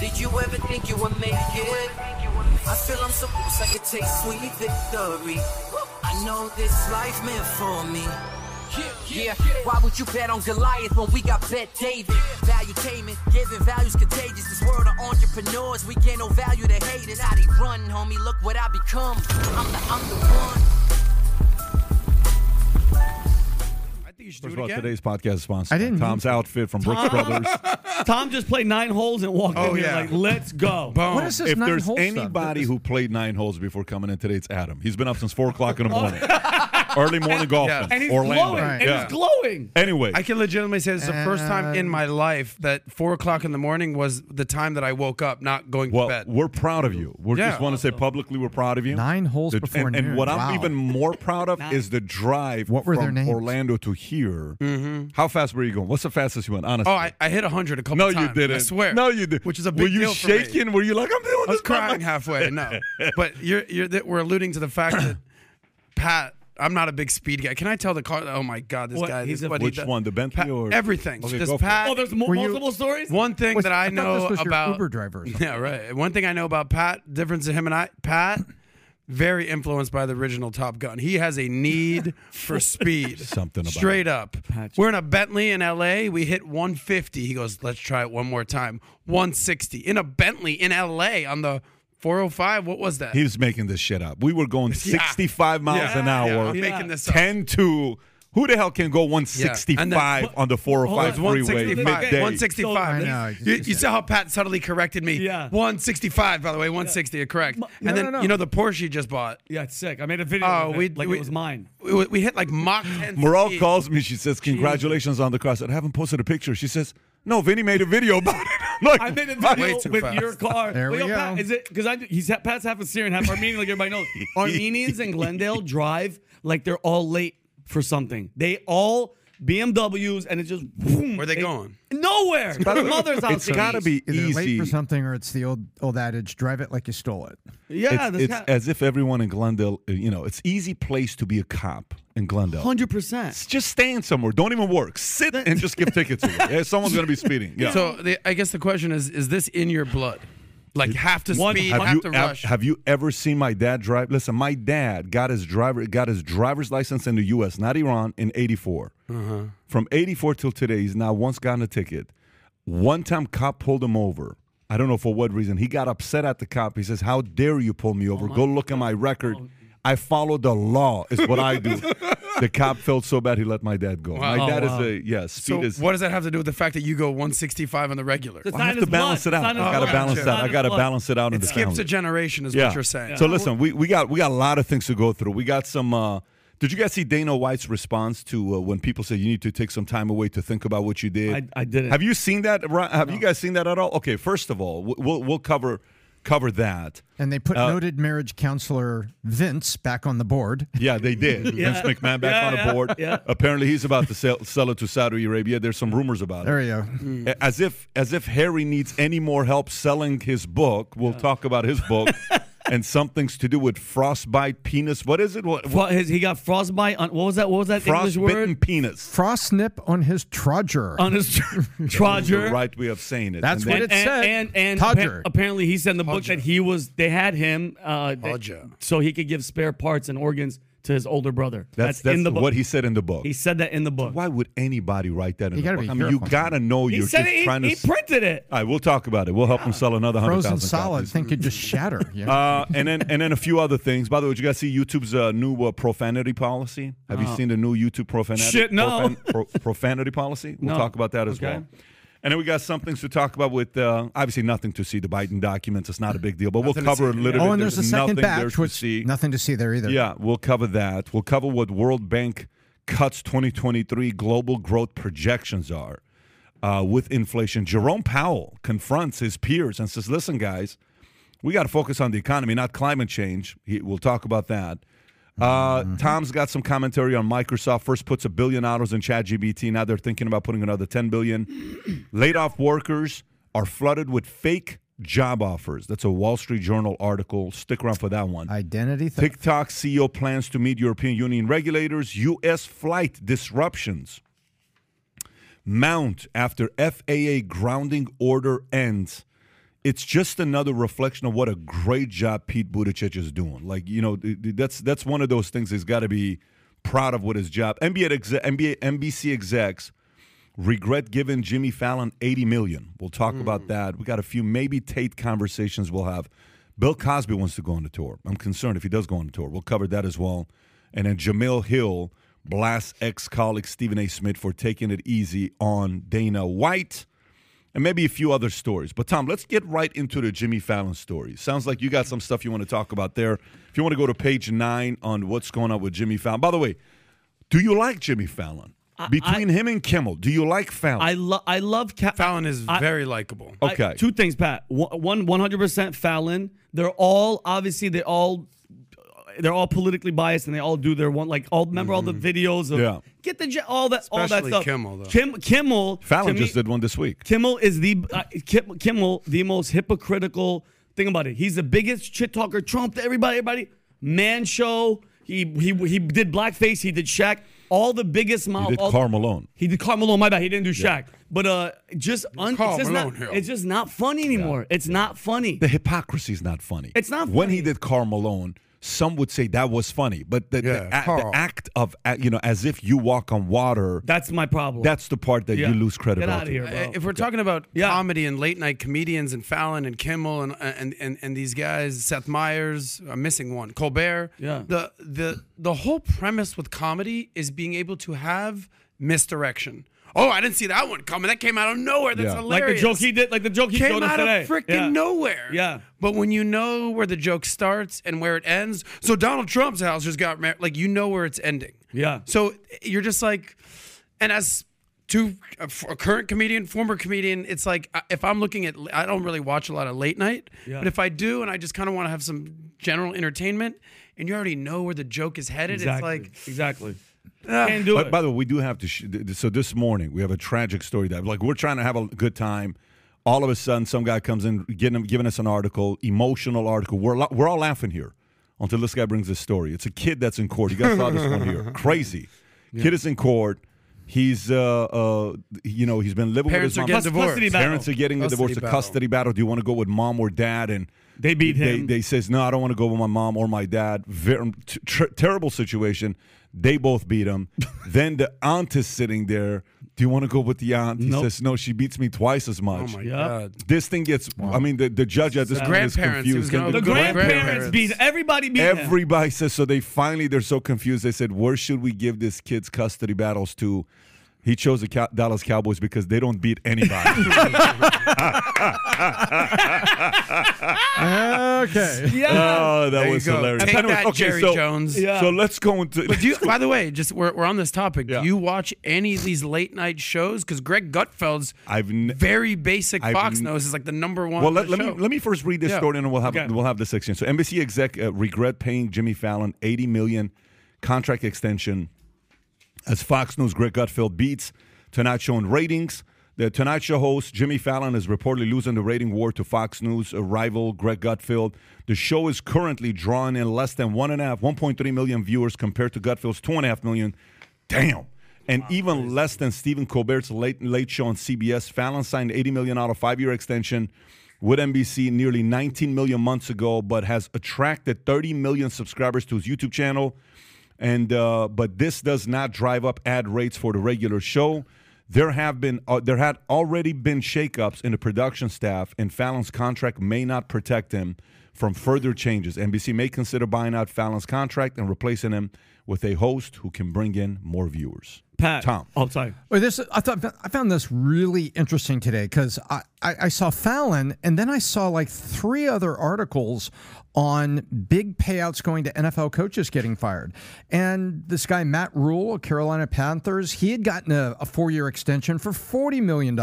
Did you ever think you would make it? I feel I'm so close, I could taste sweet victory. I know this life meant for me. Yeah, why would you bet on Goliath when we got Bet David? Value tainment, giving value's contagious. This world of entrepreneurs, we gain no value to haters. How they run, homie, look what I become. I'm the one. I think you should do it again. Today's podcast is sponsored by Tom's outfit from Brooks Brothers. Tom just played 9 holes and walked in here like, let's go. Boom. What is this if there's anybody who played 9 holes before coming in today, it's Adam. He's been up since 4 o'clock in the morning. Early morning golf. Yeah. And he's Orlando. Glowing. Right. And he's glowing. Anyway. I can legitimately say this is the first time in my life that 4 o'clock in the morning was the time that I woke up, not going to bed. We're proud of you. We just want to say publicly we're proud of you. 9 holes before noon. And what I'm even more proud of is the drive from Orlando to here. Mm-hmm. How fast were you going? What's the fastest you went? Honestly. Oh, I hit 100 a couple times. No, you didn't. I swear. No, you didn't. Which is a big deal for me. Were you shaking? Were you like, I'm doing this? I was crying halfway. No. But we're alluding to the fact that Pat... I'm not a big speed guy. Can I tell the car? Oh, my God. This guy. Which one? The Bentley or? Everything. Okay, just Pat. Oh, there's multiple stories? One thing that I know about. Uber driver. Yeah, right. One thing I know about Pat, difference in him and I, Pat, very influenced by the original Top Gun. He has a need for speed. Something about straight up. Patch. We're in a Bentley in L.A. We hit 150. He goes, let's try it one more time. 160. In a Bentley in L.A. on the 405, what was that? He was making this shit up. We were going 65 miles an hour. Yeah. Making this up. 10-2. Who the hell can go 165 on the 405 freeway? 165. You saw how Pat subtly corrected me. Yeah. 165, by the way. 160, correct. And then, the Porsche you just bought. Yeah, it's sick. I made a video it was mine. We hit like Mach 10. Morale calls me. She says, congratulations on the car. I said, I haven't posted a picture. She says, no, Vinny made a video about it. Look, I made a video with fast. Your car. There we go. Pat, is it because Pat's half Assyrian, half Armenian, like everybody knows. Armenians in Glendale drive like they're all late for something. They all BMWs, and it's just boom. Where are they going? Nowhere. Her mother's out. It's got to be easy. Late for something, or it's the old adage: drive it like you stole it. Yeah, it's as if everyone in Glendale, it's easy place to be a cop in Glendale. 100%. Just staying somewhere. Don't even work. Sit and just give tickets away. Someone's going to be speeding. Yeah. So I guess the question is this in your blood? Like have to speed, have to rush. Have you ever seen my dad drive? Listen, my dad got his driver's license in the U.S., not Iran, in 1984. Uh-huh. From 1984 till today, he's not once gotten a ticket. One time, cop pulled him over. I don't know for what reason. He got upset at the cop. He says, "How dare you pull me over? Go look at my record." Oh. I follow the law is what I do. The cop felt so bad he let my dad go. Wow. My dad is speed is. What does that have to do with the fact that you go 165 on the regular? I have to balance it out. I got to balance that. I got to balance it out. It skips a generation, is what you're saying. Yeah. So listen, we got a lot of things to go through. We got some. Did you guys see Dana White's response to when people say you need to take some time away to think about what you did? I didn't. Have you seen that? Have you guys seen that at all? Okay, first of all, we'll cover that. And they put noted marriage counselor Vince back on the board. Yeah, they did. Vince McMahon back on the board. Yeah. Apparently he's about to sell it to Saudi Arabia. There's some rumors about it. There you go. As if Harry needs any more help selling his book. We'll talk about his book. And something's to do with frostbite penis. What is it? He got frostbite on, what was that? What was that English word? Frostbitten penis. Frostnip on his trodger. On his trodger. The right way of saying it. That's what it said. And apparently he said in the book that he was. They had him so he could give spare parts and organs to his older brother. That's in the book. What he said in the book. He said that in the book. Why would anybody write that in the book? I mean, you got to know you're just trying to... He printed it. All right, we'll talk about it. We'll help him sell another 100,000 copies. Frozen solid. I think it just shatter. Yeah. And then a few other things. By the way, did you guys see YouTube's new profanity policy? Have you seen the new YouTube profanity? Shit, no. Profanity policy? We'll talk about that as well. And then we got some things to talk about with, obviously nothing to see, the Biden documents. It's not a big deal, but we'll cover a little bit. Oh, and there's a second batch, which nothing to see there either. Yeah, we'll cover that. We'll cover what World Bank cuts 2023 global growth projections are with inflation. Jerome Powell confronts his peers and says, listen, guys, we got to focus on the economy, not climate change. We'll talk about that. Tom's got some commentary on Microsoft. First puts $1 billion in ChatGPT. Now they're thinking about putting another $10 billion. Laid off workers are flooded with fake job offers. That's a Wall Street Journal article. Stick around for that one. Identity theft. TikTok CEO plans to meet European Union regulators. U.S. flight disruptions mount after FAA grounding order ends. it's just another reflection of what a great job Pete Buttigieg is doing. Like, you know, that's one of those things he's got to be proud of with his job. NBC execs regret giving Jimmy Fallon $80 million. We'll talk about that. We got a few maybe Tate conversations we'll have. Bill Cosby wants to go on the tour. I'm concerned if he does go on the tour. We'll cover that as well. And then Jamil Hill blasts ex-colleague Stephen A. Smith for taking it easy on Dana White. And maybe a few other stories. But, Tom, let's get right into the Jimmy Fallon story. Sounds like you got some stuff you want to talk about there. If you want to go to page 9 on what's going on with Jimmy Fallon. By the way, do you like Jimmy Fallon? Between him and Kimmel, do you like Fallon? I love Fallon is very likable. Okay. Two things, Pat. One, 100% Fallon. They're all politically biased, and they all do their one. Like, remember all the videos of get the all that especially all that stuff. Kimmel, though. Kimmel. Fallon just did one this week. Kimmel is the most hypocritical thing about it. He's the biggest shit talker. Trump to everybody. Man show. He did blackface. He did Shaq. All the biggest mouth. He did Karl Malone. He did Karl Malone. My bad. He didn't do Shaq. Yeah. But it's just not funny anymore. Yeah. It's not funny. The hypocrisy is not funny. It's not funny. When he did Karl Malone, some would say that was funny. But the act of, as if you walk on water. That's my problem. That's the part that you lose credibility. Get out of here, bro. If we're talking about comedy and late-night comedians and Fallon and Kimmel and these guys, Seth Meyers, I'm missing one, Colbert. Yeah. The whole premise with comedy is being able to have misdirection. Oh, I didn't see that one coming. That came out of nowhere. That's hilarious. Like the joke he did. Like the joke he showed us today. Came out of freaking nowhere. Yeah. But when you know where the joke starts and where it ends, so Donald Trump's house just got married. Like, you know where it's ending. Yeah. So you're just like, and as to a current comedian, former comedian, it's like if I'm looking at, I don't really watch a lot of late night, but if I do and I just kind of want to have some general entertainment, and you already know where the joke is headed, exactly. Can't do it. By the way, we do have to. So this morning we have a tragic story that, like, we're trying to have a good time. All of a sudden, some guy comes in, giving us an article, emotional article. We're all laughing here until this guy brings this story. It's a kid that's in court. You guys saw this one here. Crazy. Yeah. Kid is in court. He's he's been living with his mom. Parents are getting a divorce. A custody battle. Do you want to go with mom or dad? And they beat him. They says no, I don't want to go with my mom or my dad. Very terrible situation. They both beat him. Then the aunt is sitting there. Do you want to go with the aunt? He says, no, she beats me twice as much. Oh, my God. This thing gets, the judge at this point is confused. The grandparents beat everybody. Everybody says, so they're so confused. They said, where should we give this kid's custody battles to? He chose the Dallas Cowboys because they don't beat anybody. Okay. Yeah. Oh, that was hilarious. Take that, Jerry Jones. Yeah. So let's go into. But by the way, just we're on this topic. Yeah. Do you watch any of these late night shows? Because Greg Gutfeld's very basic Fox News is like the number one. Well, let me first read this story, and then we'll have the section. So NBC exec regret paying Jimmy Fallon $80 million contract extension. As Fox News' Greg Gutfeld beats Tonight Show in ratings, the Tonight Show host Jimmy Fallon is reportedly losing the rating war to Fox News rival Greg Gutfeld. The show is currently drawing in less than 1.3 million viewers compared to Gutfeld's 2.5 million. Damn. And even less than Stephen Colbert's Late Show on CBS. Fallon signed an $80 million five-year extension with NBC nearly 19 million months ago, but has attracted 30 million subscribers to his YouTube channel. And but this does not drive up ad rates for the regular show. There had already been shakeups in the production staff, and Fallon's contract may not protect him from further changes. NBC may consider buying out Fallon's contract and replacing him with a host who can bring in more viewers. Pat, Tom, sorry. I found this really interesting today because I saw Fallon, and then I saw like three other articles on big payouts going to NFL coaches getting fired. And this guy, Matt Rule, Carolina Panthers, he had gotten a four-year extension for $40 million.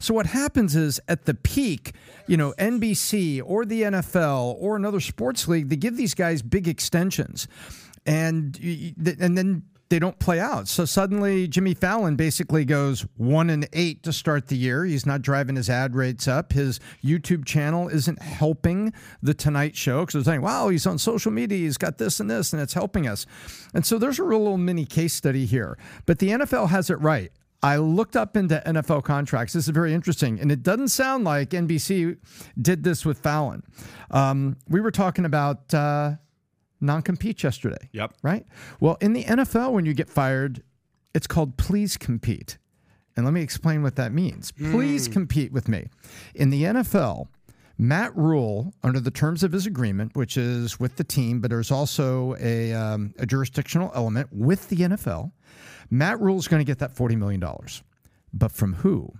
So what happens is at the peak, NBC or the NFL or another sports league, they give these guys big extensions. And then they don't play out. So suddenly Jimmy Fallon basically goes 1-8 to start the year. He's not driving his ad rates up. His YouTube channel isn't helping the Tonight Show because they're saying, wow, he's on social media. He's got this and this, and it's helping us. And so there's a real little mini case study here. But the NFL has it right. I looked up into NFL contracts. This is very interesting. And it doesn't sound like NBC did this with Fallon. We were talking about non-compete yesterday. Yep. Right? Well, in the NFL, when you get fired, it's called please compete. And let me explain what that means. Please compete with me. In the NFL, Matt Rule, under the terms of his agreement, which is with the team, but there's also a jurisdictional element with the NFL, Matt Rule is going to get that $40 million. But from who?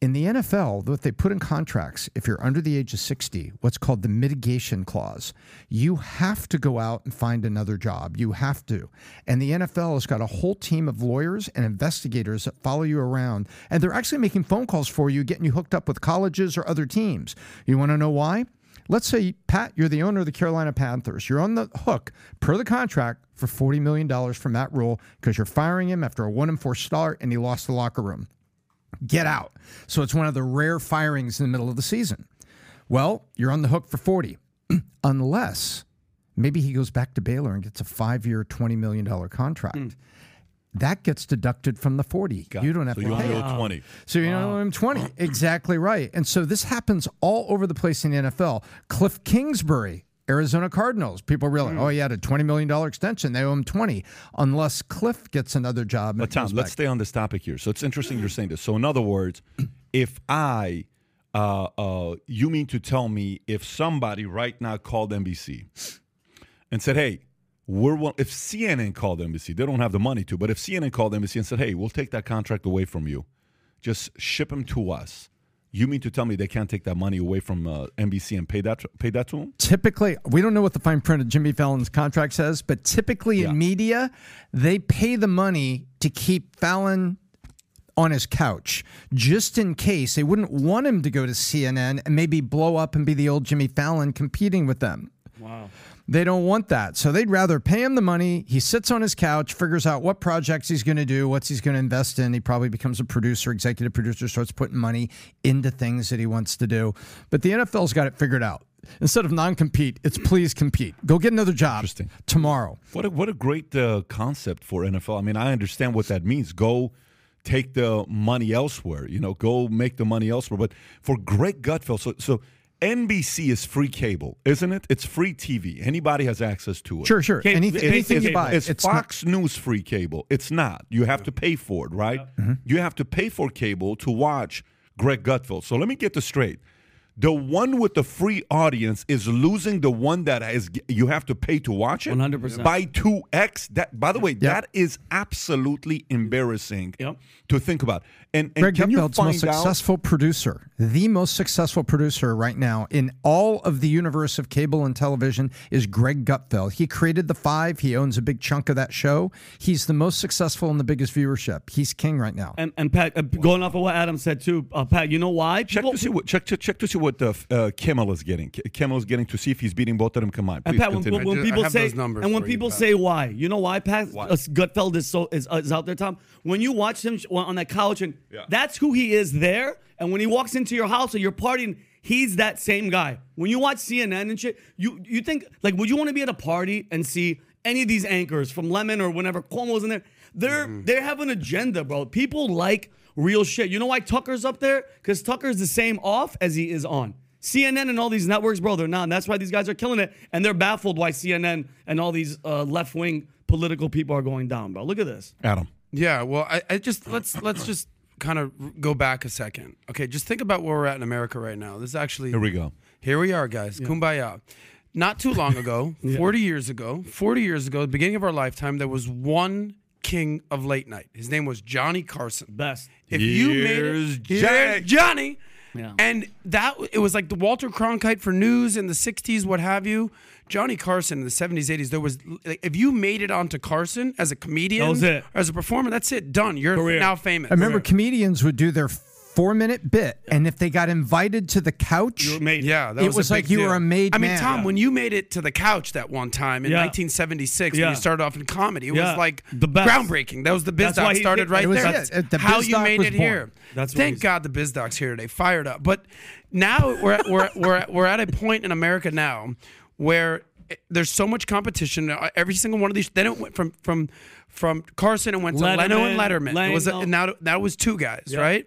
In the NFL, what they put in contracts, if you're under the age of 60, what's called the mitigation clause, you have to go out and find another job. You have to. And the NFL has got a whole team of lawyers and investigators that follow you around. And they're actually making phone calls for you, getting you hooked up with colleges or other teams. You want to know why? Let's say, Pat, you're the owner of the Carolina Panthers. You're on the hook, per the contract, for $40 million from Matt Rule because you're firing him after a 1-4 start and he lost the locker room. Get out. So it's one of the rare firings in the middle of the season. Well, you're on the hook for 40, unless maybe he goes back to Baylor and gets a 5-year, $20 million contract. That gets deducted from the 40. You don't have to pay. So you only owe 20. So you only owe him 20. Exactly right. And so this happens all over the place in the NFL. Cliff Kingsbury, Arizona Cardinals. People realize, oh, he had a $20 million extension. They owe him 20, unless Cliff gets another job. But Tom, let's stay on this topic here. So it's interesting you're saying this. So in other words, if I, you mean to tell me if somebody right now called NBC and said, hey, if CNN called NBC, they don't have the money to, but if CNN called NBC and said, hey, we'll take that contract away from you, just ship them to us, you mean to tell me they can't take that money away from NBC and pay that to them? Typically, we don't know what the fine print of Jimmy Fallon's contract says, but typically in media, they pay the money to keep Fallon on his couch, just in case. They wouldn't want him to go to CNN and maybe blow up and be the old Jimmy Fallon competing with them. Wow. They don't want that. So they'd rather pay him the money. He sits on his couch, figures out what projects he's going to do, what he's going to invest in. He probably becomes a producer, executive producer, starts putting money into things that he wants to do. But the NFL's got it figured out. Instead of non-compete, it's please compete. Go get another job tomorrow. What a great concept for NFL. I mean, I understand what that means. Go take the money elsewhere. You know, go make the money elsewhere. But for Greg Gutfeld, so NBC is free cable, isn't it? It's free TV. Anybody has access to it. Sure. Anything you buy. It's Fox News free cable. It's not. You have to pay for it, right? Yeah. Mm-hmm. You have to pay for cable to watch Greg Gutfeld. So let me get this straight. The one with the free audience is losing the one that you have to pay to watch it? 100%. By 2X? By the way, that is absolutely embarrassing to think about. And Greg Gutfeld's the most successful producer right now in all of the universe of cable and television is Greg Gutfeld. He created The Five. He owns a big chunk of that show. He's the most successful and the biggest viewership. He's king right now. And Pat, going off of what Adam said too, Pat, you know why? Check to see what Kimmel is getting. Kimmel is getting to see if he's beating both of them combined. Please continue. When people say why, you know why Pat Gutfeld is out there, Tom? When you watch him on that couch and that's who he is there. And when he walks into your house or your party, he's that same guy. When you watch CNN and shit, you think, like, would you want to be at a party and see any of these anchors from Lemon or whenever Cuomo's in there? They have an agenda, bro. People like real shit. You know why Tucker's up there? Because Tucker's the same off as he is on. CNN and all these networks, bro, they're not. And that's why these guys are killing it. And they're baffled why CNN and all these left-wing political people are going down, bro. Look at this. Adam. Yeah, well, I just let's just kind of go back a second. Okay, just think about where we're at in America right now. This is actually... Here we are, guys. Yeah. Kumbaya. Not too long ago, 40 years ago, the beginning of our lifetime, there was one king of late night. His name was Johnny Carson. Best. Here's Johnny. Yeah. And it was like the Walter Cronkite for news in the 60s, what have you. Johnny Carson in the 70s, 80s, there was, like, if you made it onto Carson as a comedian, that was it. As a performer, that's it. Done. You're now famous. I remember comedians would do their 4-minute bit, and if they got invited to the couch, it was like you were a made man. I mean, Tom, when you made it to the couch that one time in 1976, when you started off in comedy, it was like the best. Groundbreaking. That was the Biz Doc started right there. That's how you made it here. Thank God the Biz Doc's here today, fired up. But now we're at a point in America now where there's so much competition. Every single one of these, then it went from From Carson and went to Leno and Letterman. It was and now that was two guys, right?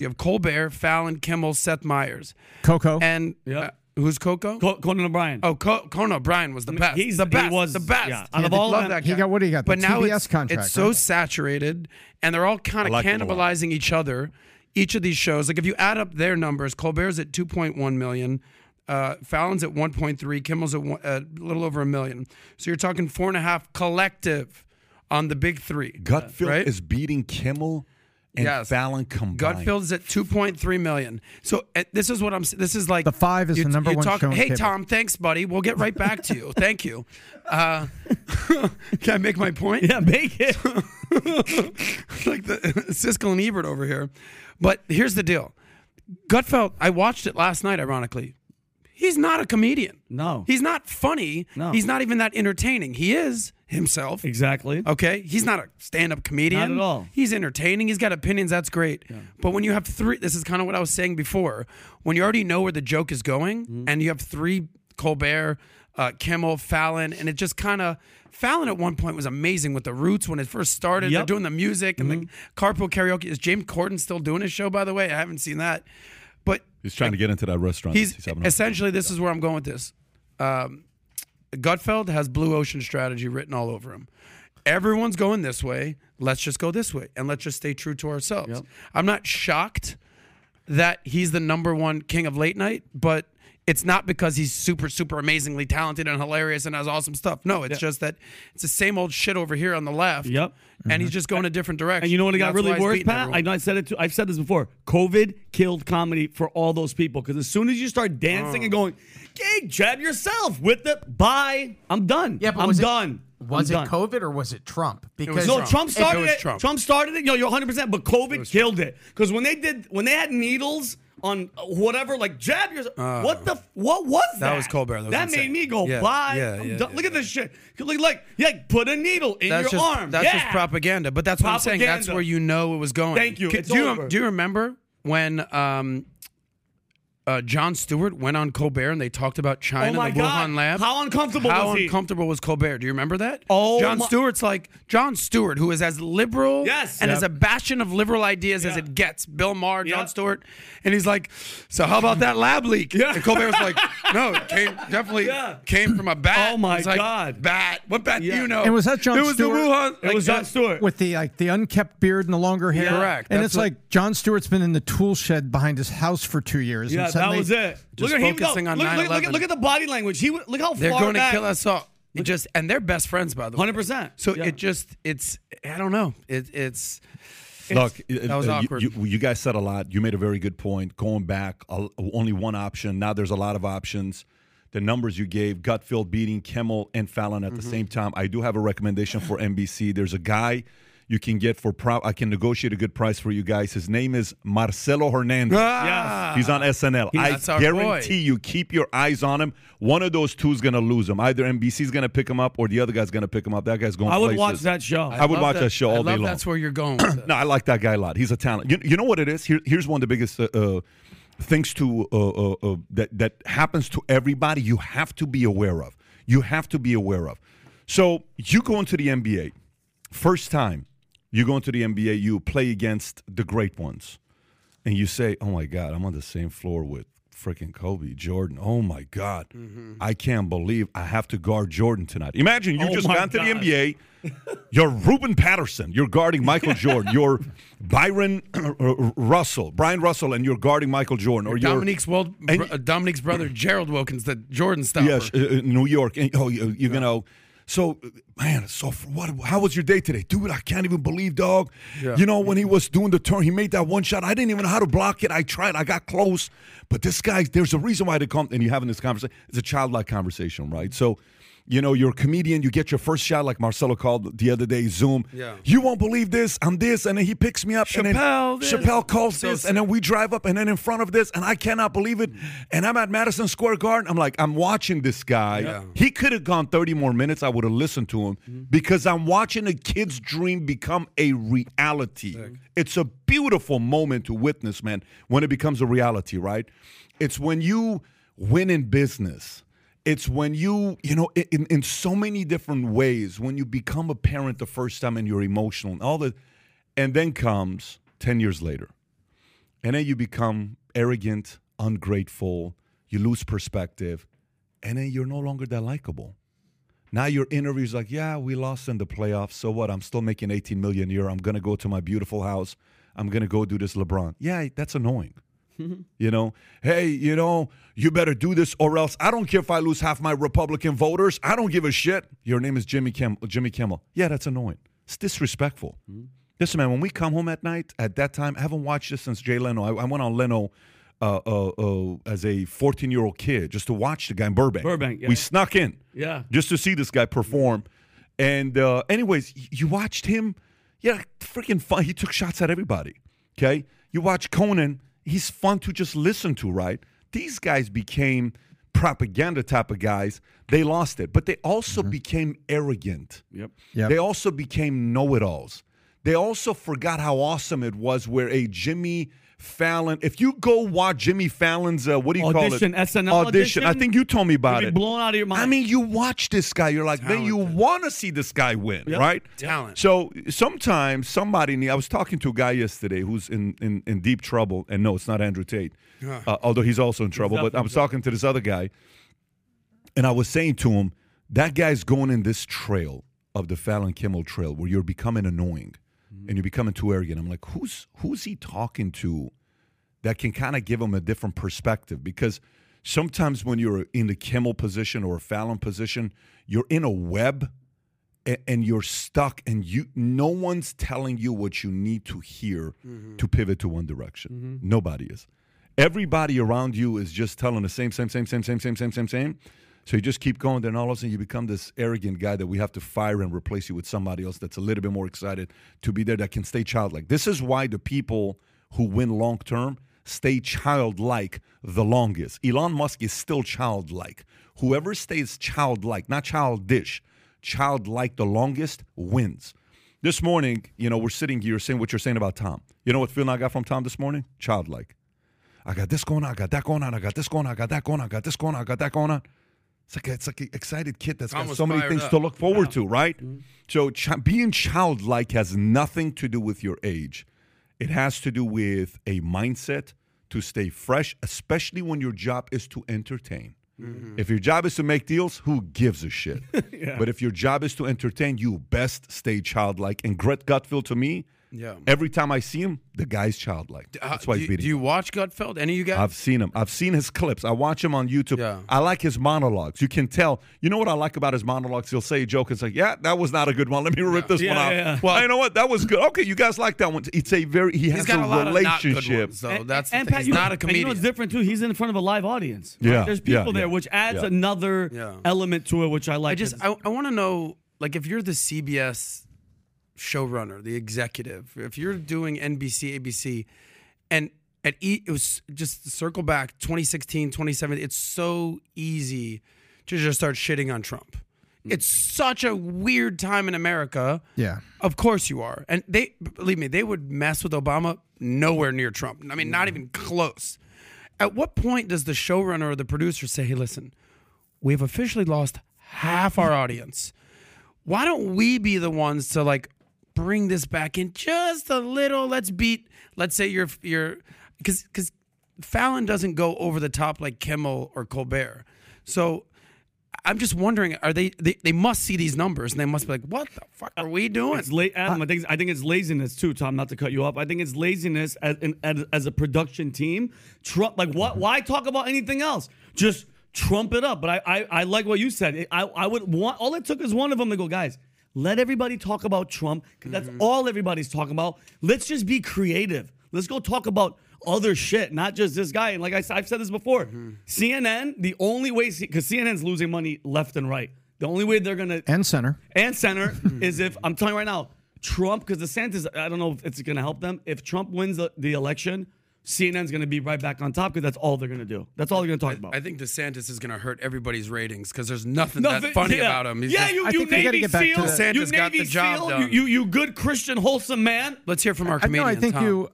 You have Colbert, Fallon, Kimmel, Seth Meyers. Coco. And... who's Coco? Conan O'Brien. Oh, Conan O'Brien was the best. He's the best. He was the best. Yeah. Out of all love that guy. He got what he got. But the now CBS contract. It's so saturated, and they're all kind of cannibalizing each other. Each of these shows, like if you add up their numbers, Colbert's at 2.1 million, Fallon's at 1.3, Kimmel's at a little over a million. So you're talking 4.5 collective on the big three. Gutfeld is beating Kimmel. And Fallon combined. Gutfeld's at 2.3 million. So this is what I'm saying. This is like... The Five is the number one show on cable. Hey, Tom, thanks, buddy. We'll get right back to you. Thank you. Can I make my point? Yeah, make it. Like the Siskel and Ebert over here. But here's the deal. Gutfeld, I watched it last night, ironically. He's not a comedian. No. He's not funny. No. He's not even that entertaining. He is... himself. Exactly. Okay? He's not a stand-up comedian. Not at all. He's entertaining. He's got opinions. That's great. Yeah. But when you have three... This is kind of what I was saying before. When you already know where the joke is going, and you have three, Colbert, Kimmel, Fallon, and it just kind of... Fallon at one point was amazing with the Roots when it first started. They're doing the music and the carpool karaoke. Is James Corden still doing his show, by the way? I haven't seen that. But... He's trying to get into that restaurant. He's essentially, this is where I'm going with this. Gutfeld has Blue Ocean Strategy written all over him. Everyone's going this way. Let's just go this way. And let's just stay true to ourselves. Yep. I'm not shocked that he's the number one king of late night, but it's not because he's super, super amazingly talented and hilarious and has awesome stuff. No, it's just that it's the same old shit over here on the left. Yep. And he's just going a different direction. And you know what it got really worse, Pat? I've said this before. COVID killed comedy for all those people. Because as soon as you start dancing and going, hey, jab yourself with it. Bye. I'm done. Yeah, but I'm done. Was it COVID or was it Trump? Because no, Trump started it. Trump started it. You're 100%. But COVID killed it. Because when they had needles... on whatever, like, jab yourself. What was that? That was Colbert. That made me go, bye. Look at this shit. Like, put a needle in your arm. That's just propaganda. But that's what I'm saying. That's where you know it was going. Thank you. Do you remember when Jon Stewart went on Colbert and they talked about China and the Wuhan lab? How uncomfortable was he? How uncomfortable was Colbert? Do you remember that? Stewart's like, Jon Stewart, who is as liberal and as a bastion of liberal ideas as it gets. Bill Maher, Jon Stewart. And he's like, so how about that lab leak? And Colbert was like, no, it definitely came from a bat. Oh my God. Bat. What bat do you know? And was that Jon Stewart? It was Jon Stewart. With the unkept beard and the longer hair. Yeah. Correct. And it's like Jon Stewart's been in the tool shed behind his house for 2 years. Yeah. That was it. Look at the body language. Look how far they're going to kill us all. And they're best friends, by the way. 100%. So it's I don't know. That was awkward. You guys said a lot. You made a very good point. Going back, only one option. Now there's a lot of options. The numbers you gave, Gutfeld beating Kimmel and Fallon at the same time. I do have a recommendation for NBC. There's a guy you can get I can negotiate a good price for you guys. His name is Marcelo Hernandez. Yes. He's on SNL. I guarantee you, keep your eyes on him. One of those two is going to lose him. Either NBC's going to pick him up or the other guy's going to pick him up. That guy's going places. I would watch that show. I would watch that show all day long. That's where you're going with it. No, I like that guy a lot. He's a talent. You know what it is? Here's one of the biggest things that happens to everybody you have to be aware of. So you go into the NBA. First time. You go into the NBA, you play against the great ones, and you say, oh, my God, I'm on the same floor with freaking Kobe, Jordan. Oh, my God. I can't believe I have to guard Jordan tonight. Imagine you just got to the NBA. You're Ruben Patterson. You're guarding Michael Jordan. You're Brian Russell, and you're guarding Michael Jordan. Or Dominique's brother, Gerald Wilkins, the Jordan stopper. Yes, New York. And, you're going to... So, man, how was your day today? Dude, I can't even believe, dog. Yeah. You know, when he was doing the turn, he made that one shot. I didn't even know how to block it. I tried. I got close. But this guy, there's a reason why they come. And you're having this conversation. It's a childlike conversation, right? So you know, you're a comedian, you get your first shot, like Marcelo called the other day, Zoom. Yeah. You won't believe this, I'm this, and then he picks me up. Chappelle calls so this, and then we drive up, and then in front of this, and I cannot believe it. And I'm at Madison Square Garden. I'm like, I'm watching this guy. Yeah. He could have gone 30 more minutes. I would have listened to him because I'm watching a kid's dream become a reality. Sick. It's a beautiful moment to witness, man, when it becomes a reality, right? It's when you win in business. It's when you know, in so many different ways, when you become a parent the first time and you're emotional and all that, and then comes 10 years later. And then you become arrogant, ungrateful, you lose perspective, and then you're no longer that likable. Now your interview's like, yeah, we lost in the playoffs, so what? I'm still making $18 million a year. I'm going to go to my beautiful house. I'm going to go do this LeBron. Yeah, that's annoying. You know, hey, you know, you better do this or else. I don't care if I lose half my Republican voters. I don't give a shit. Your name is Jimmy Kimmel. Yeah, that's annoying. It's disrespectful. Listen, man, when we come home at night, at that time, I haven't watched this since Jay Leno. I went on Leno as a 14-year-old kid just to watch the guy in Burbank. Yeah. We snuck in just to see this guy perform. And anyways, you watched him. Yeah, freaking fun. He took shots at everybody, okay? You watch Conan. He's fun to just listen to, right? These guys became propaganda type of guys. They lost it. But they also became arrogant. Yep. They also became know-it-alls. They also forgot how awesome it was where a Jimmy Fallon, if you go watch Jimmy Fallon's, SNL audition. I think you told me about it. You'll be blown out of your mind. I mean, you watch this guy. You're like, man, you want to see this guy win, right? Talent. So sometimes I was talking to a guy yesterday who's in deep trouble. And no, it's not Andrew Tate, although he's also in trouble. But I was talking to this other guy, and I was saying to him, that guy's going in this trail of the Fallon Kimmel trail where you're becoming annoying. And you're becoming too arrogant. I'm like, who's he talking to that can kind of give him a different perspective? Because sometimes when you're in the Kimmel position or a Fallon position, you're in a web and you're stuck and no one's telling you what you need to hear to pivot to one direction. Nobody is. Everybody around you is just telling the same. So you just keep going, then all of a sudden you become this arrogant guy that we have to fire and replace you with somebody else that's a little bit more excited to be there that can stay childlike. This is why the people who win long-term stay childlike the longest. Elon Musk is still childlike. Whoever stays childlike, not childish, childlike the longest wins. This morning, you know, we're sitting here saying what you're saying about Tom. You know what feeling I got from Tom this morning? Childlike. I got this going on, I got that going on, I got this going on, I got that going on, I got this going on, I got that going on. It's like an excited kid that's got so many things to look forward to, right? So being childlike has nothing to do with your age. It has to do with a mindset to stay fresh, especially when your job is to entertain. If your job is to make deals, who gives a shit? But if your job is to entertain, you best stay childlike. And Greg Gutfeld, to me, every time I see him, the guy's childlike. That's why he's beating. Do you watch Gutfeld? Any of you guys? I've seen him. I've seen his clips. I watch him on YouTube. I like his monologues. You can tell. You know what I like about his monologues? He'll say a joke. It's like, yeah, that was not a good one. Let me rip this one out. Well, you know what? That was good. Okay, you guys like that one. It's a very. He has a relationship. So that's the thing. He's not a comedian. And you know what's different too? He's in front of a live audience. There's people there, which adds another element to it, which I like. I want to know, like, if you're the CBS showrunner, the executive, if you're doing NBC, ABC, and it was just circle back 2016, 2017, it's so easy to just start shitting on Trump. It's such a weird time in America. Yeah. Of course you are. And they, believe me, they would mess with Obama nowhere near Trump. I mean, not even close. At what point does the showrunner or the producer say, hey, listen, we've officially lost half our audience. Why don't we be the ones to, like, bring this back in just a little. Let's say you're because Fallon doesn't go over the top like Kimmel or Colbert. So I'm just wondering, are they must see these numbers and they must be like, what the fuck are we doing? It's Adam, I think it's laziness too, Tom, not to cut you off. I think it's laziness as a production team. Trump, like, what? Why talk about anything else? Just trump it up. But I like what you said. I would want, all it took is one of them to go, guys, let everybody talk about Trump, because that's all everybody's talking about. Let's just be creative. Let's go talk about other shit, not just this guy. And like I've said this before, CNN, the only way, because CNN's losing money left and right. The only way they're going to... And center is if, I'm telling you right now, Trump, because DeSantis, I don't know if it's going to help them. If Trump wins the election, CNN's going to be right back on top because that's all they're going to do. That's all they're going to talk about. I think DeSantis is going to hurt everybody's ratings because there's nothing that funny about him. He's you Navy SEAL. DeSantis got the job done. You good, Christian, wholesome man. Let's hear from our comedian, Tom.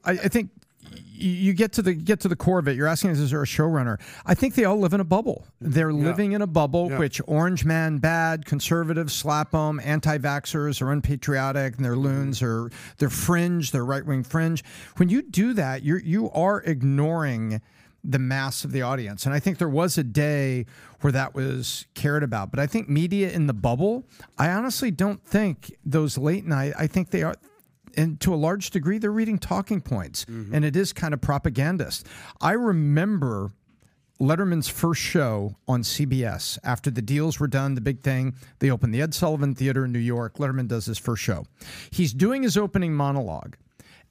You get to the core of it. You're asking, is there a showrunner? I think they all live in a bubble. They're living in a bubble, which orange man bad, conservatives slap them, anti-vaxxers are unpatriotic, and they're loons, or they're fringe, they're right-wing fringe. When you do that, you are ignoring the mass of the audience. And I think there was a day where that was cared about. But I think media in the bubble, I honestly don't think those late night, I think they are... And to a large degree, they're reading talking points, and it is kind of propagandist. I remember Letterman's first show on CBS. After the deals were done, the big thing, they opened the Ed Sullivan Theater in New York. Letterman does his first show. He's doing his opening monologue,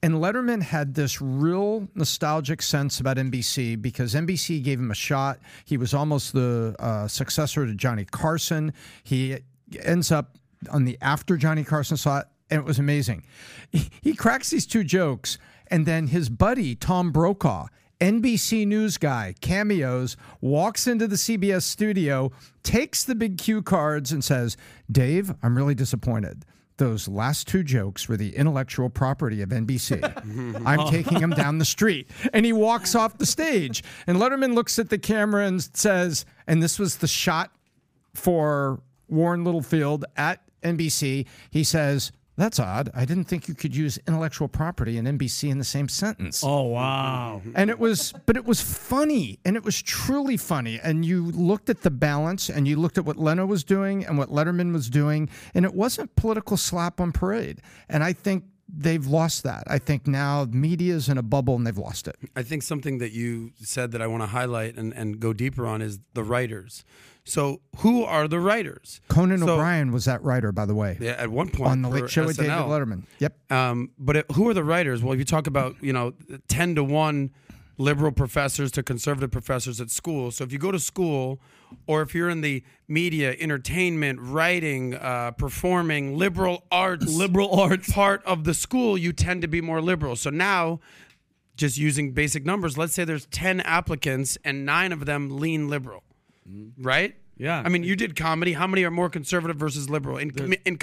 and Letterman had this real nostalgic sense about NBC because NBC gave him a shot. He was almost the successor to Johnny Carson. He ends up on the after Johnny Carson saw it. And it was amazing. He cracks these two jokes, and then his buddy, Tom Brokaw, NBC News guy, cameos, walks into the CBS studio, takes the big cue cards, and says, "Dave, I'm really disappointed. Those last two jokes were the intellectual property of NBC. I'm taking them down the street." And he walks off the stage. And Letterman looks at the camera and says, and this was the shot for Warren Littlefield at NBC, he says, "That's odd. I didn't think you could use intellectual property and NBC in the same sentence." Oh, wow. And it was funny, and it was truly funny. And you looked at the balance, and you looked at what Leno was doing and what Letterman was doing, and it wasn't political slap on parade. And I think they've lost that. I think now media's in a bubble, and they've lost it. I think something that you said that I want to highlight and go deeper on is the writers. So who are the writers? Conan O'Brien was that writer, by the way. Yeah, at one point on the Late Show with David Letterman. Yep. But who are the writers? Well, if you talk about 10-to-1 liberal professors to conservative professors at school. So if you go to school, or if you're in the media, entertainment, writing, performing, liberal arts part of the school, you tend to be more liberal. So now, just using basic numbers, let's say there's 10 applicants and 9 of them lean liberal. Right? Yeah. I mean, you did comedy. How many are more conservative versus liberal in comedy? In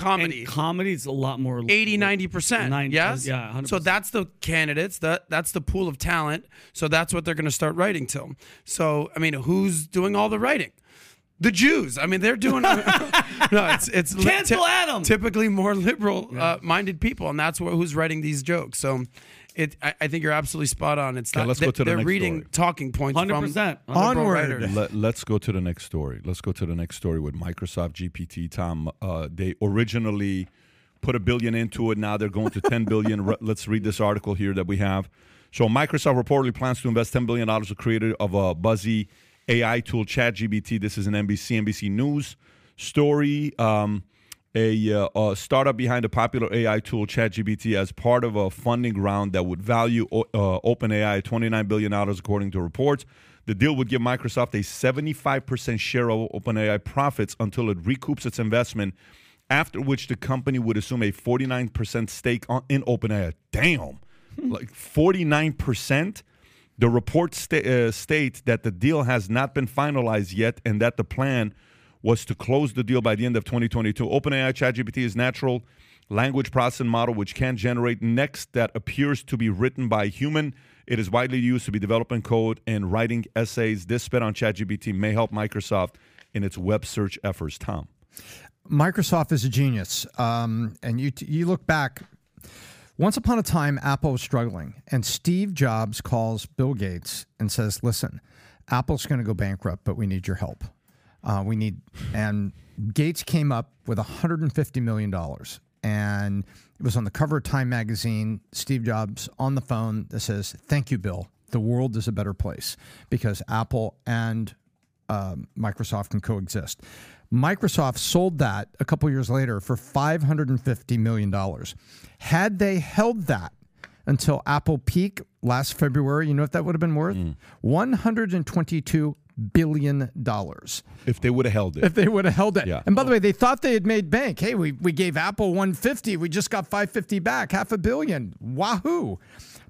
comedy, it's a lot more. 80-90%. 90%, yes? Yeah, 100%. So that's the candidates. That's the pool of talent. So that's what they're going to start writing to. So, I mean, who's doing all the writing? The Jews. I mean, they're doing... No, it's cancel Adam. Typically more liberal-minded people, and that's who's writing these jokes. So... I think you're absolutely spot on. It's not. They're reading talking points 100%. From onward. Let's go to the next story. Let's go to the next story with Microsoft GPT. Tom, they originally put $1 billion into it. Now they're going to $10 billion. Let's read this article here that we have. So Microsoft reportedly plans to invest $10 billion to creator of a buzzy AI tool, ChatGPT. This is an NBC News story. A startup behind the popular AI tool ChatGPT as part of a funding round that would value OpenAI at $29 billion, according to reports. The deal would give Microsoft a 75% share of OpenAI profits until it recoups its investment, after which the company would assume a 49% stake in OpenAI. Damn. Like 49%? The reports state that the deal has not been finalized yet and that the plan was to close the deal by the end of 2022. OpenAI ChatGPT is natural language processing model which can generate text that appears to be written by a human. It is widely used to be developing code and writing essays. This spin on ChatGPT may help Microsoft in its web search efforts. Tom, Microsoft is a genius, and you look back. Once upon a time, Apple was struggling, and Steve Jobs calls Bill Gates and says, "Listen, Apple's going to go bankrupt, but we need your help." And Gates came up with $150 million. And it was on the cover of Time magazine, Steve Jobs on the phone that says, "Thank you, Bill. The world is a better place because Apple and Microsoft can coexist." Microsoft sold that a couple years later for $550 million. Had they held that until Apple peak last February, you know what that would have been worth? $122 billion. If they would have held it. If they would have held it. Yeah. And by the way, they thought they had made bank. Hey, we gave Apple 150. We just got 550 back, $500 million. Wahoo.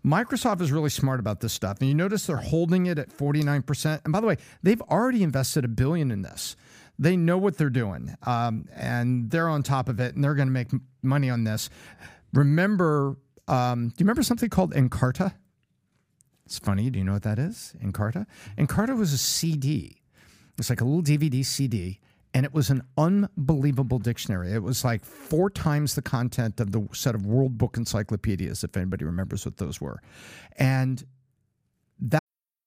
Microsoft is really smart about this stuff. And you notice they're holding it at 49%. And by the way, they've already invested $1 billion in this. They know what they're doing, and they're on top of it, and they're going to make money on this. Remember, do you remember something called Encarta? It's funny. Do you know what that is? Encarta? Encarta was a CD. It's like a little DVD CD, and it was an unbelievable dictionary. It was like 4 times the content of the set of World Book encyclopedias, if anybody remembers what those were. And that.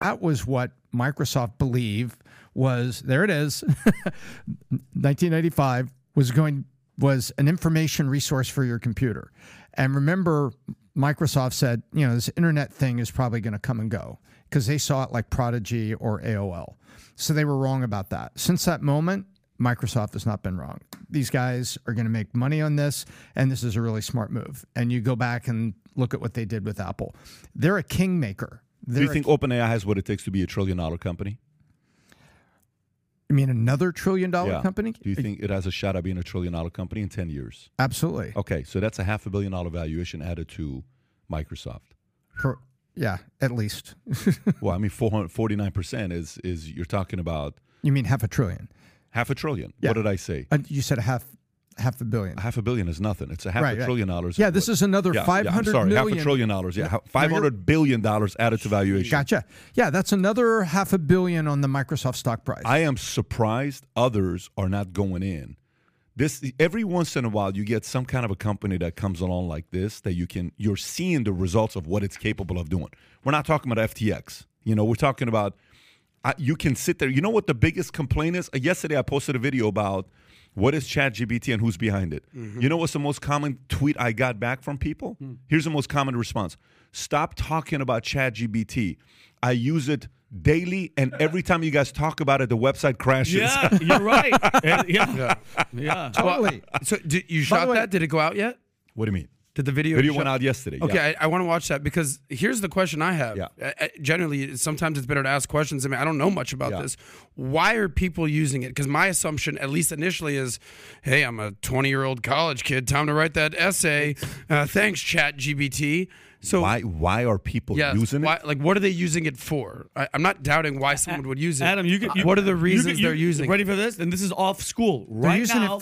That was what Microsoft believed was, there it is, 1995, was an information resource for your computer. And remember, Microsoft said, you know, this internet thing is probably going to come and go because they saw it like Prodigy or AOL. So they were wrong about that. Since that moment, Microsoft has not been wrong. These guys are going to make money on this, and this is a really smart move. And you go back and look at what they did with Apple. They're a kingmaker. Do you think OpenAI has what it takes to be a $1 trillion company? You mean another $1 trillion company? Do you think it has a shot at being a $1 trillion company in 10 years? Absolutely. Okay, so that's a $500 million valuation added to Microsoft. Yeah, at least. Well, I mean, 49% is you're talking about. You mean $500 million? $500 million. Yeah. What did I say? You said $500 million. $500 million is nothing. It's $500 million. Yeah, this is another $500 million. $500 million. Yeah, $500 billion added to valuation. Gotcha. Yeah, that's another $500 million on the Microsoft stock price. I am surprised others are not going in. This every once in a while you get some kind of a company that comes along like this that you're seeing the results of what it's capable of doing. We're not talking about FTX. You know, we're talking about you can sit there. You know what the biggest complaint is? Yesterday I posted a video about. What is ChatGPT and who's behind it? Mm-hmm. You know what's the most common tweet I got back from people? Mm. Here's the most common response. Stop talking about ChatGPT. I use it daily, and every time you guys talk about it, the website crashes. Yeah, you're right. Yeah. Totally. So did you shot that? Did it go out yet? What do you mean? Did the video? Video went out yesterday. Okay, yeah. I want to watch that because here's the question I have. Yeah. Generally, sometimes it's better to ask questions. I mean, I don't know much about this. Why are people using it? Because my assumption, at least initially, is, hey, I'm a 20-year-old college kid. Time to write that essay. Thanks, ChatGPT. So why are people using it? Like, what are they using it for? I'm not doubting why someone would use it. Adam, what are the reasons they're using it? Ready for this? And this is off school. Right now,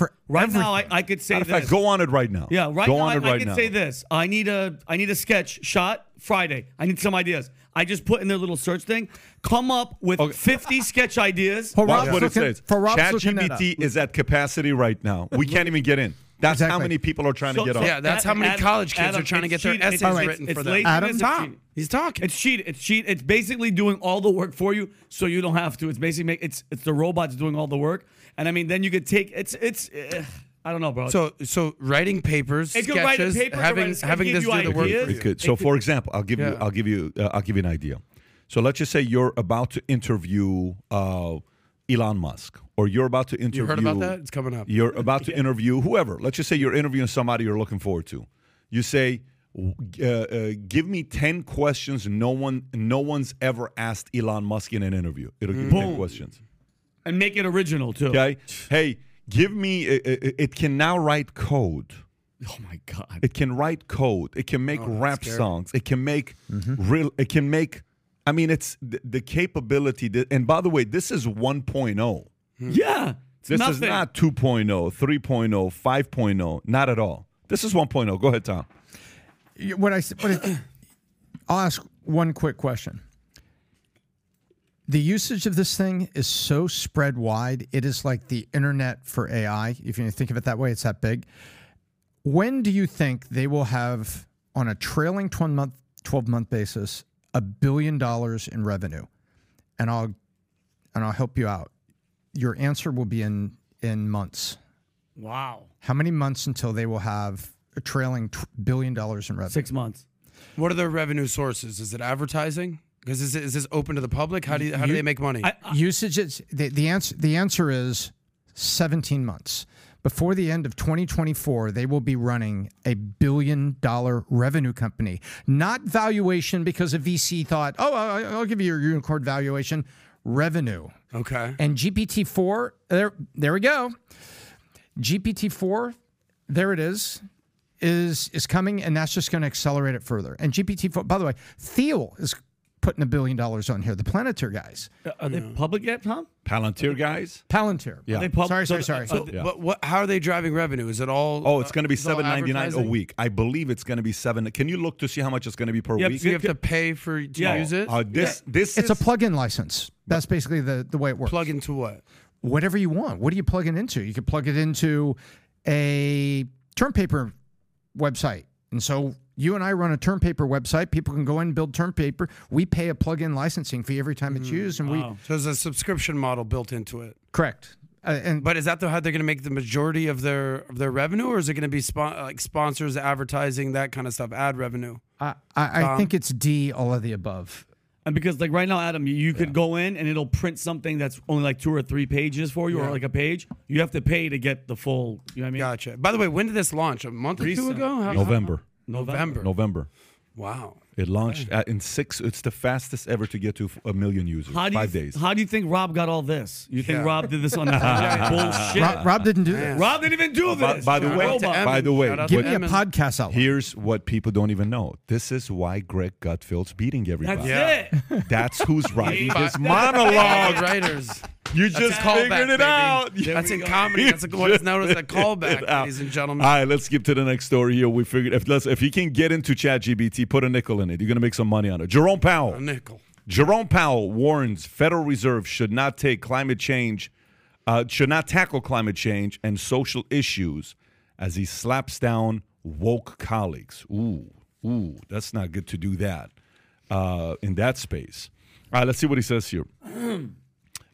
I could say this. Matter of fact, go on it right now. Yeah, I could say this. I need a sketch shot Friday. I need some ideas. I just put in their little search thing, come up with 50 sketch ideas. That's what it says. ChatGPT is at capacity right now. We can't even get in. That's exactly. How many people are trying to get on. Yeah, that's how many college kids are trying to get their essays written for them. He's talking. It's cheat. It's basically doing all the work for you, so you don't have to. It's basically it's the robots doing all the work, and I mean, then you could take I don't know, bro. So writing papers, sketches, having this do the work. It could. So for example, I'll give you an idea. So let's just say you're about to interview Elon Musk, or you're about to interview. You heard about that? It's coming up. You're about to interview whoever. Let's just say you're interviewing somebody you're looking forward to. You say, "Give me 10 questions no one's ever asked Elon Musk in an interview." It'll give you 10 questions, and make it original too. Okay. Hey, give me. It can now write code. Oh my God! It can write code. It can make rap songs. It can make real. It can make. I mean, it's the capability. And by the way, this is 1.0. Yeah. This is not 2.0, 3.0, 5.0. Not at all. This is 1.0. Go ahead, Tom. I'll ask one quick question. The usage of this thing is so spread wide. It is like the internet for AI. If you think of it that way, it's that big. When do you think they will have, on a trailing 12-month basis, $1 billion in revenue? And I'll and I'll help you out. Your answer will be in months. Wow. How many months until they will have a trailing $1 billion in revenue? 6 months. What are their revenue sources? Is it advertising? Because is this open to the public? How do they make money? Usage is the answer is 17 months. Before the end of 2024, they will be running a $1 billion revenue company. Not valuation, because a VC thought, oh, I'll give you your unicorn valuation. Revenue. Okay. And GPT-4, there we go. GPT-4, there it is coming, and that's just going to accelerate it further. And GPT-4, by the way, Thiel is putting $1 billion on here. The Palantir guys. Are they public yet, Tom? Palantir guys? Palantir. Yeah. Are they sorry. So, but how are they driving revenue? Is it all? Oh, it's going to be $7.99 a week. I believe it's going to be $7. Can you look to see how much it's going to be per week? So you have to pay to use it? This is a plug-in license. That's basically the way it works. Plug into what? Whatever you want. What are you plugging into? You can plug it into a term paper website. And so you and I run a term paper website. People can go in and build term paper. We pay a plug-in licensing fee every time it's used. So there's a subscription model built into it. Correct. But is that how they're going to make the majority of their revenue, or is it going to be like sponsors, advertising, that kind of stuff, ad revenue? I think it's all of the above. And because like right now, Adam, you could go in and it'll print something that's only like 2 or 3 pages for you, or like a page. You have to pay to get the full, you know what I mean? Gotcha. By the way, when did this launch? A month or 2 ago? November. Wow. It launched in 6. It's the fastest ever to get to a million users. 5 days. How do you think Rob got all this? You think Rob did this on bullshit? Rob didn't do this. Rob didn't even do this. By the way, give me a podcast out. Here's what people don't even know. This is why Greg Gutfeld's beating everybody. That's it. That's who's writing this monologue. Writers. You just figured it out. That's in comedy. That's what is known as a callback, ladies and gentlemen. All right, let's skip to the next story here. We figured if you can get into ChatGPT, put a nickel in it. You're going to make some money on it. Jerome Powell. A nickel. Jerome Powell warns Federal Reserve should not tackle climate change and social issues as he slaps down woke colleagues. Ooh, that's not good to do that in that space. All right, let's see what he says here.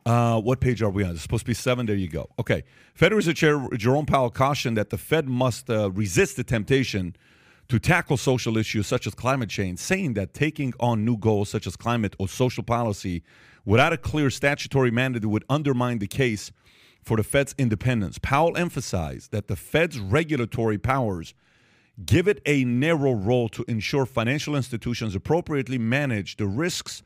What page are we on? It's supposed to be 7. There you go. Okay. Federal Reserve Chair Jerome Powell cautioned that the Fed must resist the temptation to tackle social issues such as climate change, saying that taking on new goals such as climate or social policy without a clear statutory mandate would undermine the case for the Fed's independence. Powell emphasized that the Fed's regulatory powers give it a narrow role to ensure financial institutions appropriately manage the risks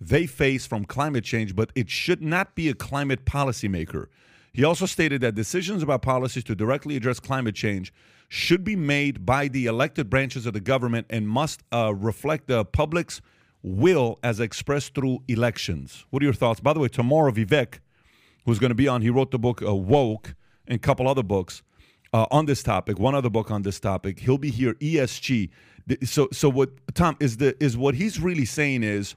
they face from climate change, but it should not be a climate policymaker. He also stated that decisions about policies to directly address climate change should be made by the elected branches of the government and must reflect the public's will as expressed through elections. What are your thoughts? By the way, tomorrow, Vivek, who's going to be on, he wrote the book Woke and a couple other books on this topic, one other book on this topic. He'll be here, ESG. So what, Tom, is what he's really saying is,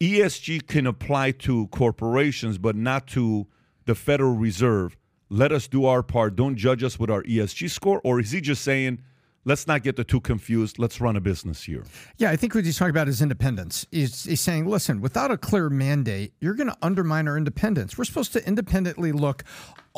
ESG can apply to corporations, but not to the Federal Reserve. Let us do our part. Don't judge us with our ESG score. Or is he just saying, let's not get the two confused. Let's run a business here. Yeah, I think what he's talking about is independence. He's saying, listen, without a clear mandate, you're going to undermine our independence. We're supposed to independently look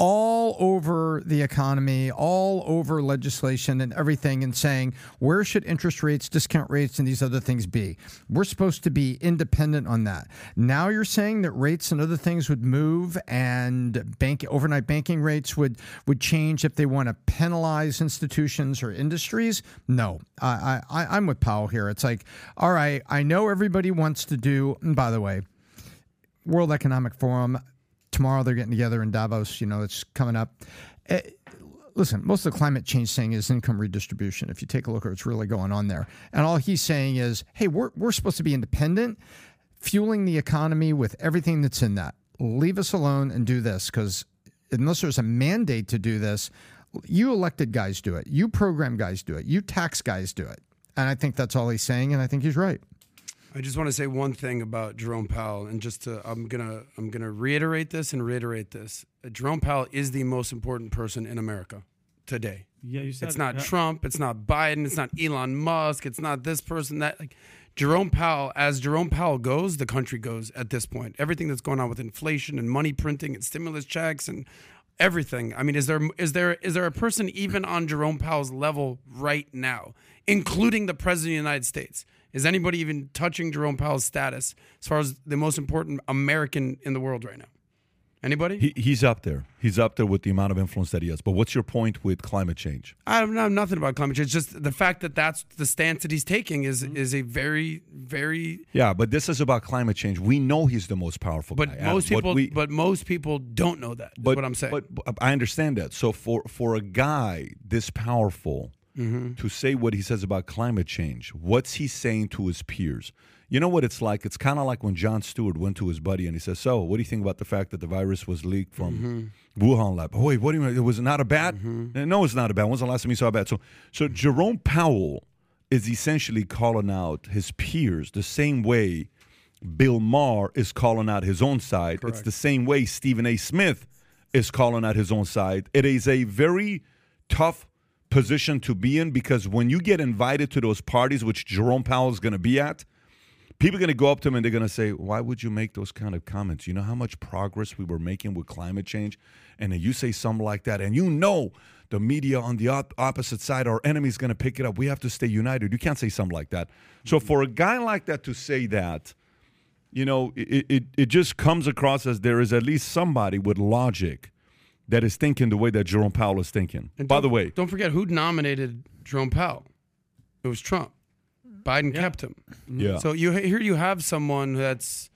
all over the economy, all over legislation and everything, and saying, where should interest rates, discount rates, and these other things be? We're supposed to be independent on that. Now you're saying that rates and other things would move, and overnight banking rates would change if they want to penalize institutions or industries? No. I'm with Powell here. It's like, all right, I know everybody wants to do, and by the way, World Economic Forum, tomorrow they're getting together in Davos. You know, it's coming up. Listen, most of the climate change thing is income redistribution. If you take a look at what's really going on there. And all he's saying is, hey, we're supposed to be independent, fueling the economy with everything that's in that. Leave us alone and do this, because unless there's a mandate to do this, you elected guys do it. You program guys do it. You tax guys do it. And I think that's all he's saying, and I think he's right. I just want to say one thing about Jerome Powell, and just I'm gonna reiterate this and reiterate this. Jerome Powell is the most important person in America today. Yeah, you said it's not Trump, it's not Biden, it's not Elon Musk, it's not this person that. Like, Jerome Powell, as Jerome Powell goes, the country goes at this point. Everything that's going on with inflation and money printing and stimulus checks and everything. I mean, is there a person even on Jerome Powell's level right now, including the President of the United States? Is anybody even touching Jerome Powell's status as far as the most important American in the world right now? Anybody? He's up there. He's up there with the amount of influence that he has. But what's your point with climate change? I don't know nothing about climate change. Just the fact that that's the stance that he's taking is a very, very... Yeah, but this is about climate change. We know he's the most powerful guy. But most people don't know that, is what I'm saying. But I understand that. So for a guy this powerful to say what he says about climate change, what's he saying to his peers? You know what it's like? It's kind of like when Jon Stewart went to his buddy and he says, so, what do you think about the fact that the virus was leaked from Wuhan lab? Oh, wait, what do you mean? It was not a bat? No, it's not a bat. When's the last time you saw a bat? So Jerome Powell is essentially calling out his peers the same way Bill Maher is calling out his own side. Correct. It's the same way Stephen A. Smith is calling out his own side. It is a very tough position to be in because when you get invited to those parties, which Jerome Powell is going to be at, people are going to go up to him and they're going to say, why would you make those kind of comments? You know how much progress we were making with climate change? And then you say something like that. And you know the media on the opposite side, our enemy's going to pick it up. We have to stay united. You can't say something like that. So for a guy like that to say that, you know, it just comes across as there is at least somebody with logic that is thinking the way that Jerome Powell is thinking. And by the way, don't forget who nominated Jerome Powell. It was Trump. Biden kept him. Yeah. So here you have someone that's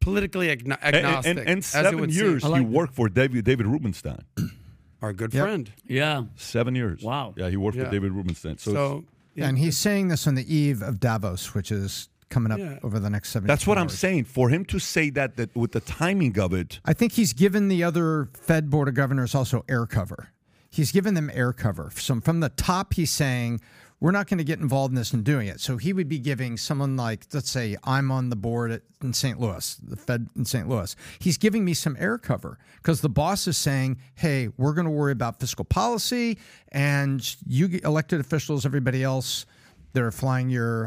politically agnostic. And seven as it years like you that. Worked for David Rubenstein. Our good friend. Yeah. 7 years. Wow. Yeah, he worked for David Rubenstein. And he's saying this on the eve of Davos, which is coming up over the next 7 years. That's what I'm saying. For him to say that with the timing of it. I think he's given the other Fed Board of Governors also air cover. He's given them air cover. So from the top, he's saying, we're not going to get involved in this and doing it. So he would be giving someone like, let's say, I'm on the board in St. Louis, the Fed in St. Louis. He's giving me some air cover because the boss is saying, hey, we're going to worry about fiscal policy and you elected officials, everybody else that are flying your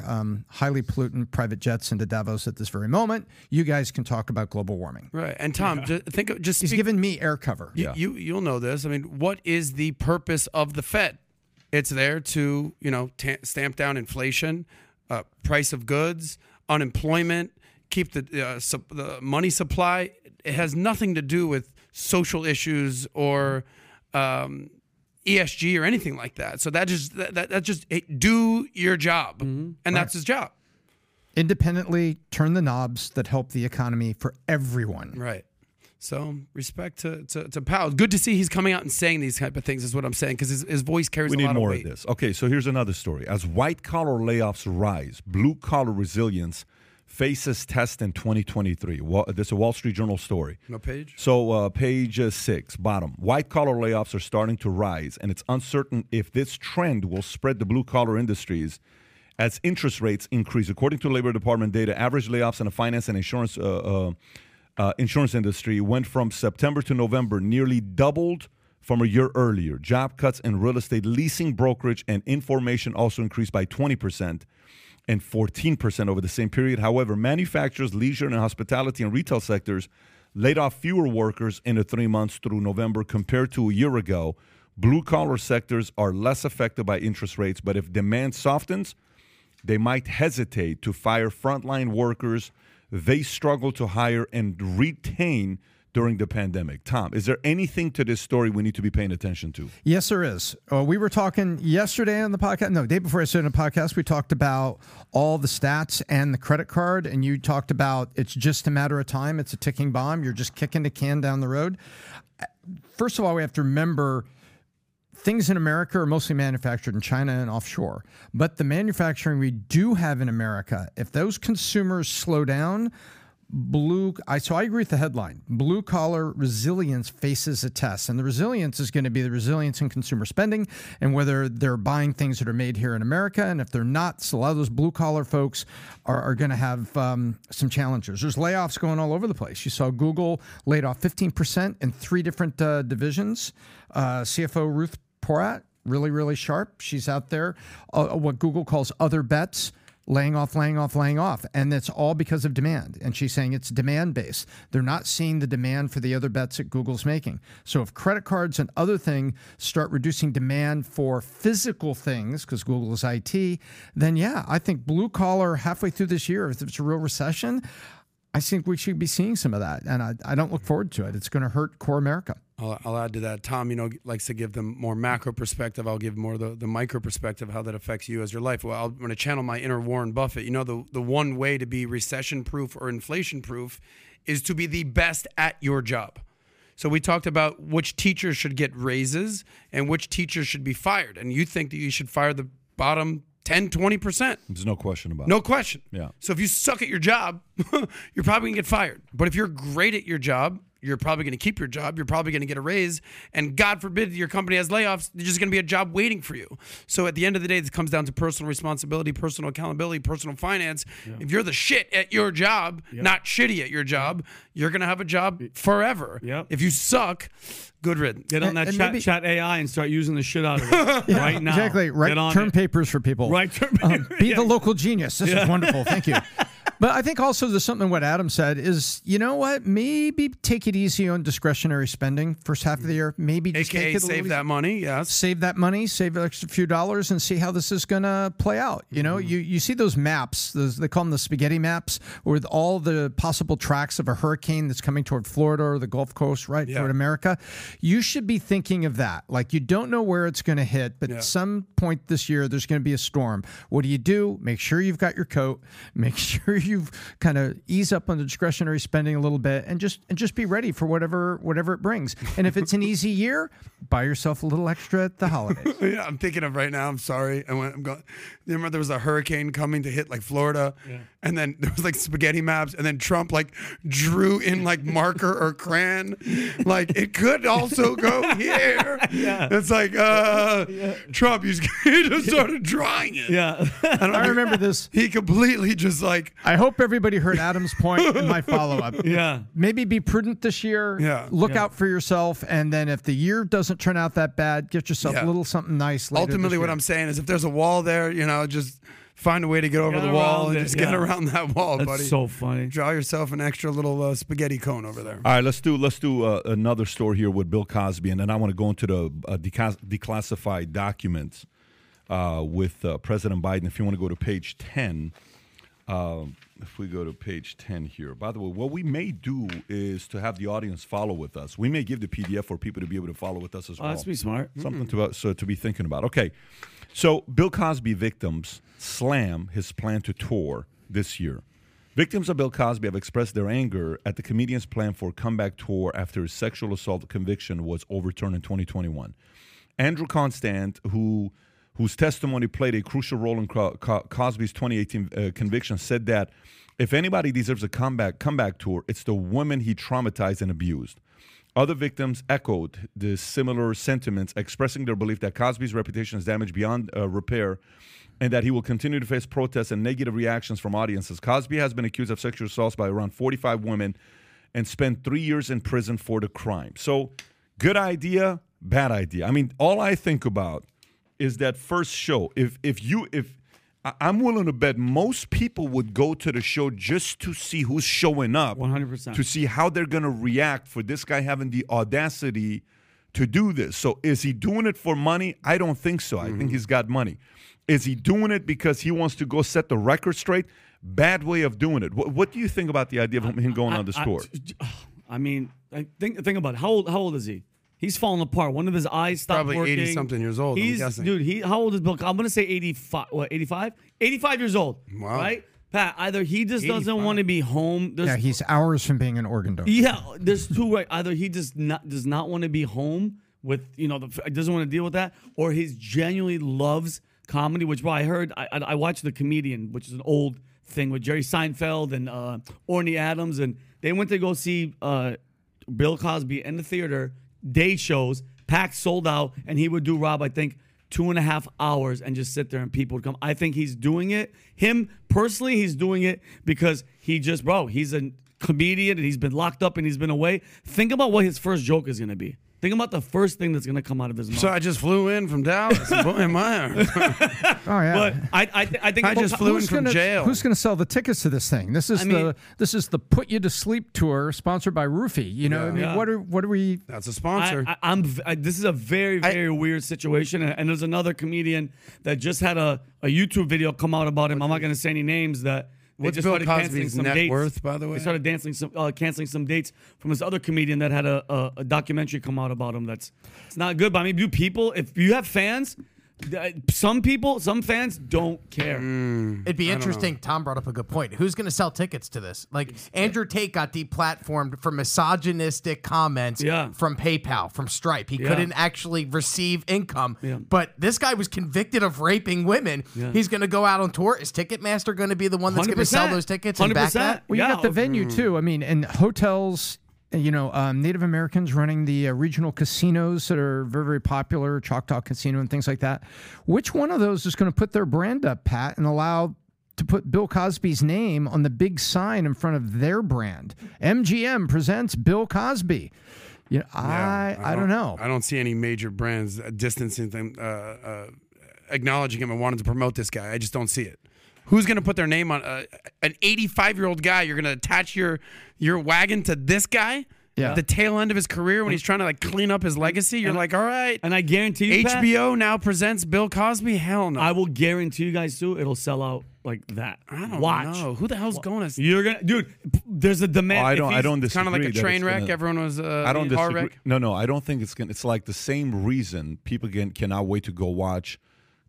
highly pollutant private jets into Davos at this very moment, you guys can talk about global warming. Right. And Tom, he's giving me air cover. You'll know this. I mean, what is the purpose of the Fed? It's there to, stamp down inflation, price of goods, unemployment, keep the money supply. It has nothing to do with social issues or ESG or anything like that. So do your job, and that's his job. Independently turn the knobs that help the economy for everyone. Right. So respect to Powell. Good to see he's coming out and saying these type of things is what I'm saying because his voice carries a lot of weight. We need more of this. Okay, so here's another story. As white-collar layoffs rise, blue-collar resilience faces test in 2023. This is a Wall Street Journal story. No page? So page 6, bottom. White-collar layoffs are starting to rise, and it's uncertain if this trend will spread to blue-collar industries as interest rates increase. According to Labor Department data, average layoffs in the finance and insurance industry went from September to November, nearly doubled from a year earlier. Job cuts in real estate, leasing, brokerage, and information also increased by 20% and 14% over the same period. However, manufacturers, leisure, and hospitality and retail sectors laid off fewer workers in the 3 months through November compared to a year ago. Blue-collar sectors are less affected by interest rates, but if demand softens, they might hesitate to fire frontline workers they struggle to hire and retain during the pandemic. Tom, is there anything to this story we need to be paying attention to? Yes, there is. We were talking yesterday on the podcast. No, day before yesterday on the podcast, we talked about all the stats and the credit card, and you talked about it's just a matter of time. It's a ticking bomb. You're just kicking the can down the road. First of all, we have to remember things in America are mostly manufactured in China and offshore. But the manufacturing we do have in America, if those consumers slow down, I agree with the headline. Blue-collar resilience faces a test. And the resilience is going to be the resilience in consumer spending and whether they're buying things that are made here in America. And if they're not, so a lot of those blue-collar folks are going to have some challenges. There's layoffs going all over the place. You saw Google laid off 15% in three different divisions. CFO Ruth Porat, really, really sharp. She's out there. What Google calls other bets. laying off. And that's all because of demand. And she's saying it's demand-based. They're not seeing the demand for the other bets that Google's making. So if credit cards and other things start reducing demand for physical things, because Google is IT, then yeah, I think blue-collar halfway through this year, if it's a real recession, I think we should be seeing some of that. And I don't look forward to it. It's going to hurt core America. I'll add to that. Tom, you know, likes to give the more macro perspective. I'll give more the micro perspective, how that affects you as your life. Well, I'm going to channel my inner Warren Buffett. You know, the one way to be recession-proof or inflation-proof is to be the best at your job. So we talked about which teachers should get raises and which teachers should be fired. And you think that you should fire the bottom 10, 20%. There's no question about it. No question. Yeah. So if you suck at your job, you're probably going to get fired. But if you're great at your job, you're probably going to keep your job. You're probably going to get a raise. And God forbid your company has layoffs. There's just going to be a job waiting for you. So at the end of the day, this comes down to personal responsibility, personal accountability, personal finance. Yeah. If you're the shit at your job, yeah, not shitty at your job, you're going to have a job forever. Yeah. If you suck, good riddance. Get on that chat AI and start using the shit out of it right now. Exactly. Write term papers for people. Write term papers. Be the local genius. This is wonderful. Thank you. But I think also there's something what Adam said is, you know what, maybe take it easy on discretionary spending first half of the year. Maybe just AKA save that money, yes. Save that money, save an extra few dollars and see how this is going to play out. You know, you see those maps, they call them the spaghetti maps, with all the possible tracks of a hurricane that's coming toward Florida or the Gulf Coast, right, toward America. You should be thinking of that. Like, you don't know where it's going to hit, but at some point this year there's going to be a storm. What do? Make sure you've got your coat. Make sure you've kind of ease up on the discretionary spending a little bit, and just be ready for whatever it brings. And if it's an easy year, buy yourself a little extra at the holidays. Yeah, I'm thinking of right now. I'm sorry. Remember there was a hurricane coming to hit like Florida, and then there was like spaghetti maps, and then Trump like drew in like marker or crayon, like it could also go here. Yeah, it's like Trump. He just started drawing it. Yeah, I remember this. He completely just like. I hope everybody heard Adam's point in my follow-up. Yeah. Maybe be prudent this year. Yeah. Look out for yourself. And then if the year doesn't turn out that bad, get yourself a little something nice later. Ultimately, what I'm saying is if there's a wall there, you know, just find a way to get over the wall and just get around that wall, buddy. That's so funny. Draw yourself an extra little spaghetti cone over there. All right, let's do another story here with Bill Cosby. And then I want to go into the declassified documents with President Biden. If you want to go to page 10. If we go to page 10 here, by the way, what we may do is to have the audience follow with us. We may give the PDF for people to be able to follow with us as well. That's be smart. Something to be thinking about. Okay, so Bill Cosby victims slam his plan to tour this year. Victims of Bill Cosby have expressed their anger at the comedian's plan for a comeback tour after his sexual assault conviction was overturned in 2021. Andrew Constant, whose testimony played a crucial role in Cosby's 2018 conviction, said that if anybody deserves a comeback tour, it's the women he traumatized and abused. Other victims echoed the similar sentiments, expressing their belief that Cosby's reputation is damaged beyond repair and that he will continue to face protests and negative reactions from audiences. Cosby has been accused of sexual assault by around 45 women and spent 3 years in prison for the crime. So, good idea, bad idea. I mean, all I think about is that first show. If I'm willing to bet most people would go to the show just to see who's showing up. 100%. To see how they're going to react for this guy having the audacity to do this. So is he doing it for money? I don't think so. I think he's got money. Is he doing it because he wants to go set the record straight? Bad way of doing it. What do you think about the idea of him going on the tour? I mean, think about it. How old is he? He's falling apart. One of his eyes stopped working. Probably 80-something years old, I'm guessing. Dude, how old is Bill? I'm going to say 85. What, 85? 85 years old. Wow. Right? Pat, either he just doesn't want to be home. Yeah, he's hours from being an organ donor. Yeah, there's two, right? Either he just does not want to be home with, you know, doesn't want to deal with that, or he genuinely loves comedy, which I heard. I watched The Comedian, which is an old thing with Jerry Seinfeld and Orny Adams, and they went to go see Bill Cosby in the theater. Day shows, packed, sold out, and he would do, Rob, I think, 2.5 hours and just sit there and people would come. I think he's doing it. Him, personally, he's doing it because he just, bro, he's a comedian and he's been locked up and he's been away. Think about what his first joke is going to be. Think about the first thing that's going to come out of his mouth. So I just flew in from Dallas. Am I? Oh yeah. But I think I just flew in from jail. Who's going to sell the tickets to this thing? This is the Put You to Sleep tour sponsored by Roofie. You know, yeah. I mean, yeah. what are we? That's a sponsor. This is a very, very weird situation. And there's another comedian that just had a YouTube video come out about him. I'm not going to say any names. That. What's Bill Cosby's net worth, by the way? They started canceling some dates from this other comedian that had a documentary come out about him. It's not good. But I mean, if you have fans, some fans don't care. It'd be interesting. Tom brought up a good point. Who's going to sell tickets to this? Like Andrew Tate got deplatformed for misogynistic comments from PayPal, from Stripe. He couldn't actually receive income. Yeah. But this guy was convicted of raping women. Yeah. He's going to go out on tour. Is Ticketmaster going to be the one that's going to sell those tickets 100%. And back that? Well, you got the venue too. I mean, and hotels. You know, Native Americans running the regional casinos that are very, very popular, Choctaw Casino and things like that. Which one of those is going to put their brand up, Pat, and allow to put Bill Cosby's name on the big sign in front of their brand? MGM presents Bill Cosby. You know, I don't know. I don't see any major brands distancing them, acknowledging him and wanting to promote this guy. I just don't see it. Who's going to put their name on an 85-year-old guy? You're going to attach your wagon to this guy at the tail end of his career when he's trying to like clean up his legacy? You're like, all right. And I guarantee you, HBO now presents Bill Cosby? Hell no. I will guarantee you guys, too, it'll sell out like that. I don't know. Who the hell's going to... You're going to... Dude, there's a demand. I don't disagree. Kind of like a train wreck. Everyone was a car wreck. No, I don't think it's going to... It's like the same reason people cannot wait to go watch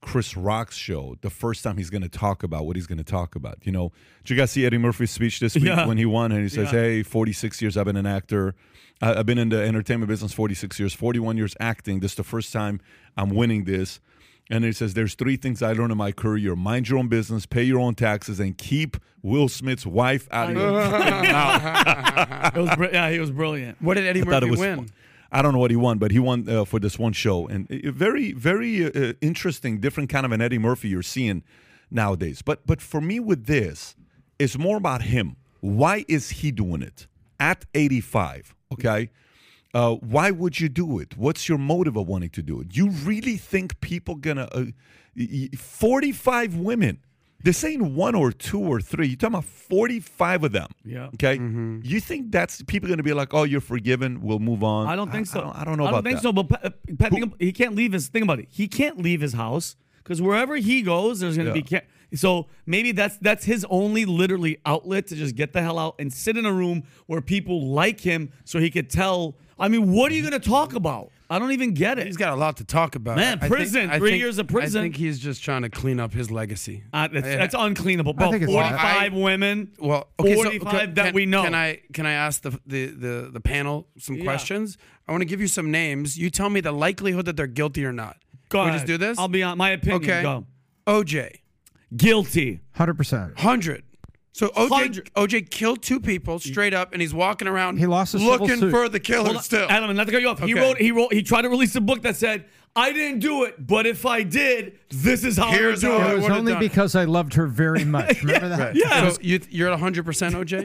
Chris Rock's show, the first time he's going to talk about what he's going to talk about. You know, did you guys see Eddie Murphy's speech this week when he won? And he says, hey, 46 years I've been an actor. I've been in the entertainment business 46 years, 41 years acting. This is the first time I'm winning this. And he says, there's three things I learned in my career. Mind your own business, pay your own taxes, and keep Will Smith's wife out of your mouth. He was brilliant. What did Eddie Murphy win? I don't know what he won, but he won for this one show. And very, very interesting, different kind of an Eddie Murphy you're seeing nowadays. But for me with this, it's more about him. Why is he doing it at 85, okay? Why would you do it? What's your motive of wanting to do it? You really think people going to 45 women. This ain't one or two or three. You're talking about 45 of them. Yeah. Okay? Mm-hmm. You think that's people going to be like, oh, you're forgiven. We'll move on. I don't think so. I don't know about that. But he can't leave his – think about it. He can't leave his house because wherever he goes, there's going to be – so maybe that's his only literally outlet to just get the hell out and sit in a room where people like him so he could tell – I mean, what are you going to talk about? I don't even get it. He's got a lot to talk about. Man, prison. 3 years of prison. I think he's just trying to clean up his legacy. That's uncleanable. Bro, 45 women. Well, okay, 45 that we know. Can I ask the panel some questions? I want to give you some names. You tell me the likelihood that they're guilty or not. Go ahead. Can we just do this? I'll be on my opinion. Okay. Go. OJ. Guilty. 100%. 100. So OJ killed two people straight up, and he's walking around looking for the killer still. Adam, not to cut you off. Okay. He tried to release a book that said, I didn't do it, but if I did, this is how I would do it. It was only because I loved her very much. Remember that? Yeah. So you're at 100%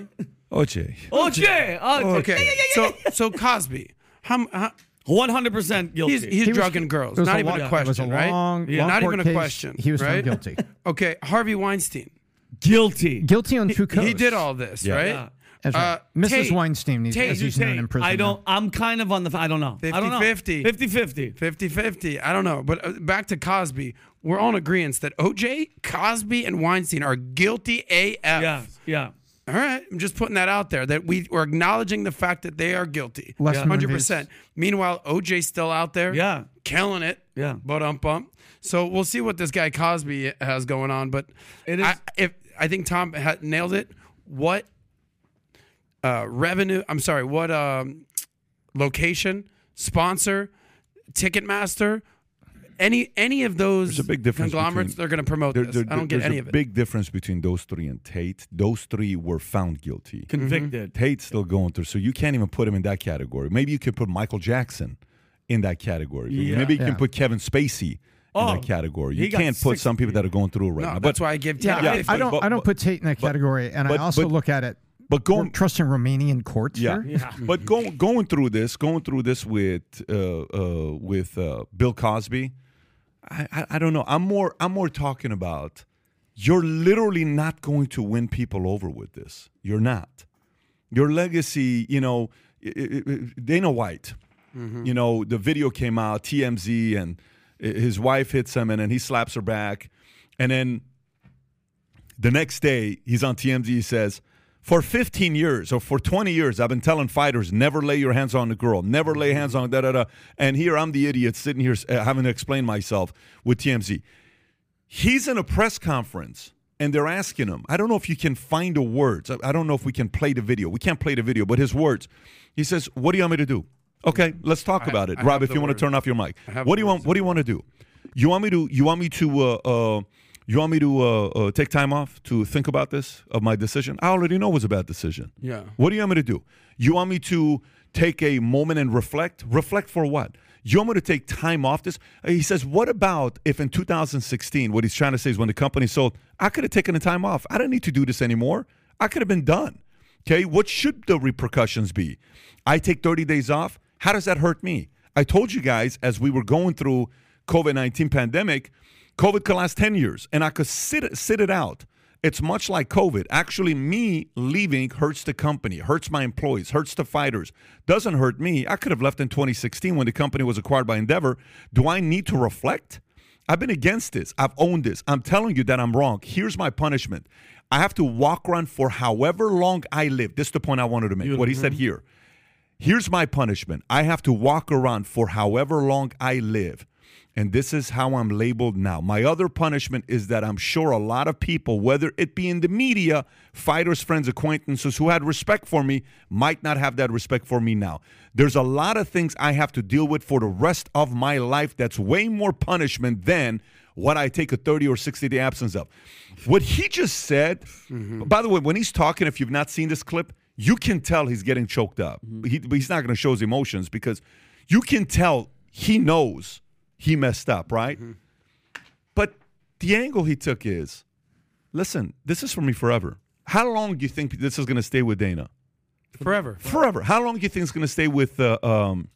OJ? OJ. Okay. So Cosby. How 100% guilty. He's drugging girls. Not even a question, right? Not even a question. He was found guilty. Okay. Harvey Weinstein. Guilty on two counts. He did all this, right? Yeah. That's right. Mrs. Tate, Weinstein needs to be in prison. I'm kind of on the. I don't know. 50-50. 50-50. 50-50. I don't know. But back to Cosby. We're all in agreement that O.J., Cosby, and Weinstein are guilty AF. Yeah. All right. I'm just putting that out there. That we're acknowledging the fact that they are guilty. 100%. Meanwhile, O.J.'s still out there. Yeah. Killing it. Yeah. Bump. So we'll see what this guy Cosby has going on. But I think Tom nailed it. What revenue? I'm sorry. What location, sponsor, Ticketmaster, any of those conglomerates? They're going to promote this. I don't get any of it. There's a big difference between those three and Tate. Those three were found guilty, convicted. Mm-hmm. Tate's still going through, so you can't even put him in that category. Maybe you could put Michael Jackson in that category. Yeah. Maybe you can put Kevin Spacey. In that category. You can't put some people that are going through it right now. That's why I give Tate. I don't put Tate in that category, and I also look at it But we're trusting Romanian courts here? Yeah. But going through this with Bill Cosby, I don't know. I'm more talking about you're literally not going to win people over with this. You're not. Your legacy, you know, Dana White, mm-hmm. you know, the video came out, TMZ, and his wife hits him, and then he slaps her back. And then the next day, he's on TMZ, he says, for 15 years or for 20 years, I've been telling fighters, never lay your hands on a girl, never lay hands on da-da-da. And here I'm the idiot sitting here having to explain myself with TMZ. He's in a press conference, and they're asking him, I don't know if you can find the words. I don't know if we can play the video. We can't play the video, but his words. He says, what do you want me to do? Okay, let's talk about it. Rob, if you want to turn off your mic. What do you want? What do you want to do? You want me to take time off to think about this, of my decision? I already know it was a bad decision. Yeah. What do you want me to do? You want me to take a moment and reflect? Reflect for what? You want me to take time off this? He says, what about if in 2016, what he's trying to say is when the company sold, I could have taken the time off. I didn't need to do this anymore. I could have been done. Okay, what should the repercussions be? I take 30 days off. How does that hurt me? I told you guys as we were going through COVID-19 pandemic, COVID could last 10 years, and I could sit it out. It's much like COVID. Actually, me leaving hurts the company, hurts my employees, hurts the fighters. Doesn't hurt me. I could have left in 2016 when the company was acquired by Endeavor. Do I need to reflect? I've been against this. I've owned this. I'm telling you that I'm wrong. Here's my punishment. I have to walk around for however long I live. This is the point I wanted to make, what he said here. Here's my punishment. I have to walk around for however long I live. And this is how I'm labeled now. My other punishment is that I'm sure a lot of people, whether it be in the media, fighters, friends, acquaintances who had respect for me, might not have that respect for me now. There's a lot of things I have to deal with for the rest of my life that's way more punishment than what I take a 30 or 60-day absence of. What he just said, by the way, when he's talking, if you've not seen this clip, you can tell he's getting choked up. He's not going to show his emotions because you can tell he knows he messed up, right? Mm-hmm. But the angle he took is, listen, this is for me forever. How long do you think this is going to stay with Dana? Forever. How long do you think it's going to stay with Cosby?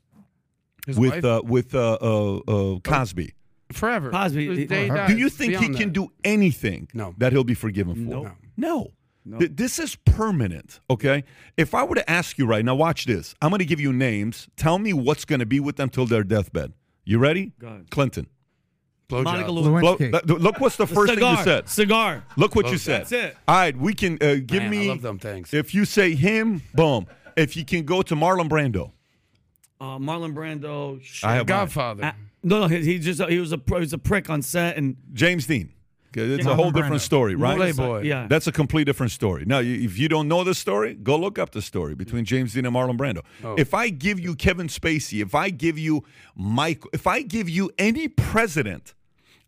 Forever. Cosby. Do you think he can do anything that he'll be forgiven for? No. This is permanent, okay? If I were to ask you right now, watch this. I'm going to give you names. Tell me what's going to be with them till their deathbed. You ready? Clinton. Monica Lewinsky. Look what's the first thing you said. Cigar. Look what you said. That's it. All right, we can give me. I love them things. If you say him, boom. If you can go to Marlon Brando. Godfather. He was a prick on set. And James Dean. It's a whole different story, right? Yeah. That's a complete different story. Now, if you don't know the story, go look up the story between James Dean and Marlon Brando. Oh. If I give you Kevin Spacey, if I give you Michael, if I give you any president,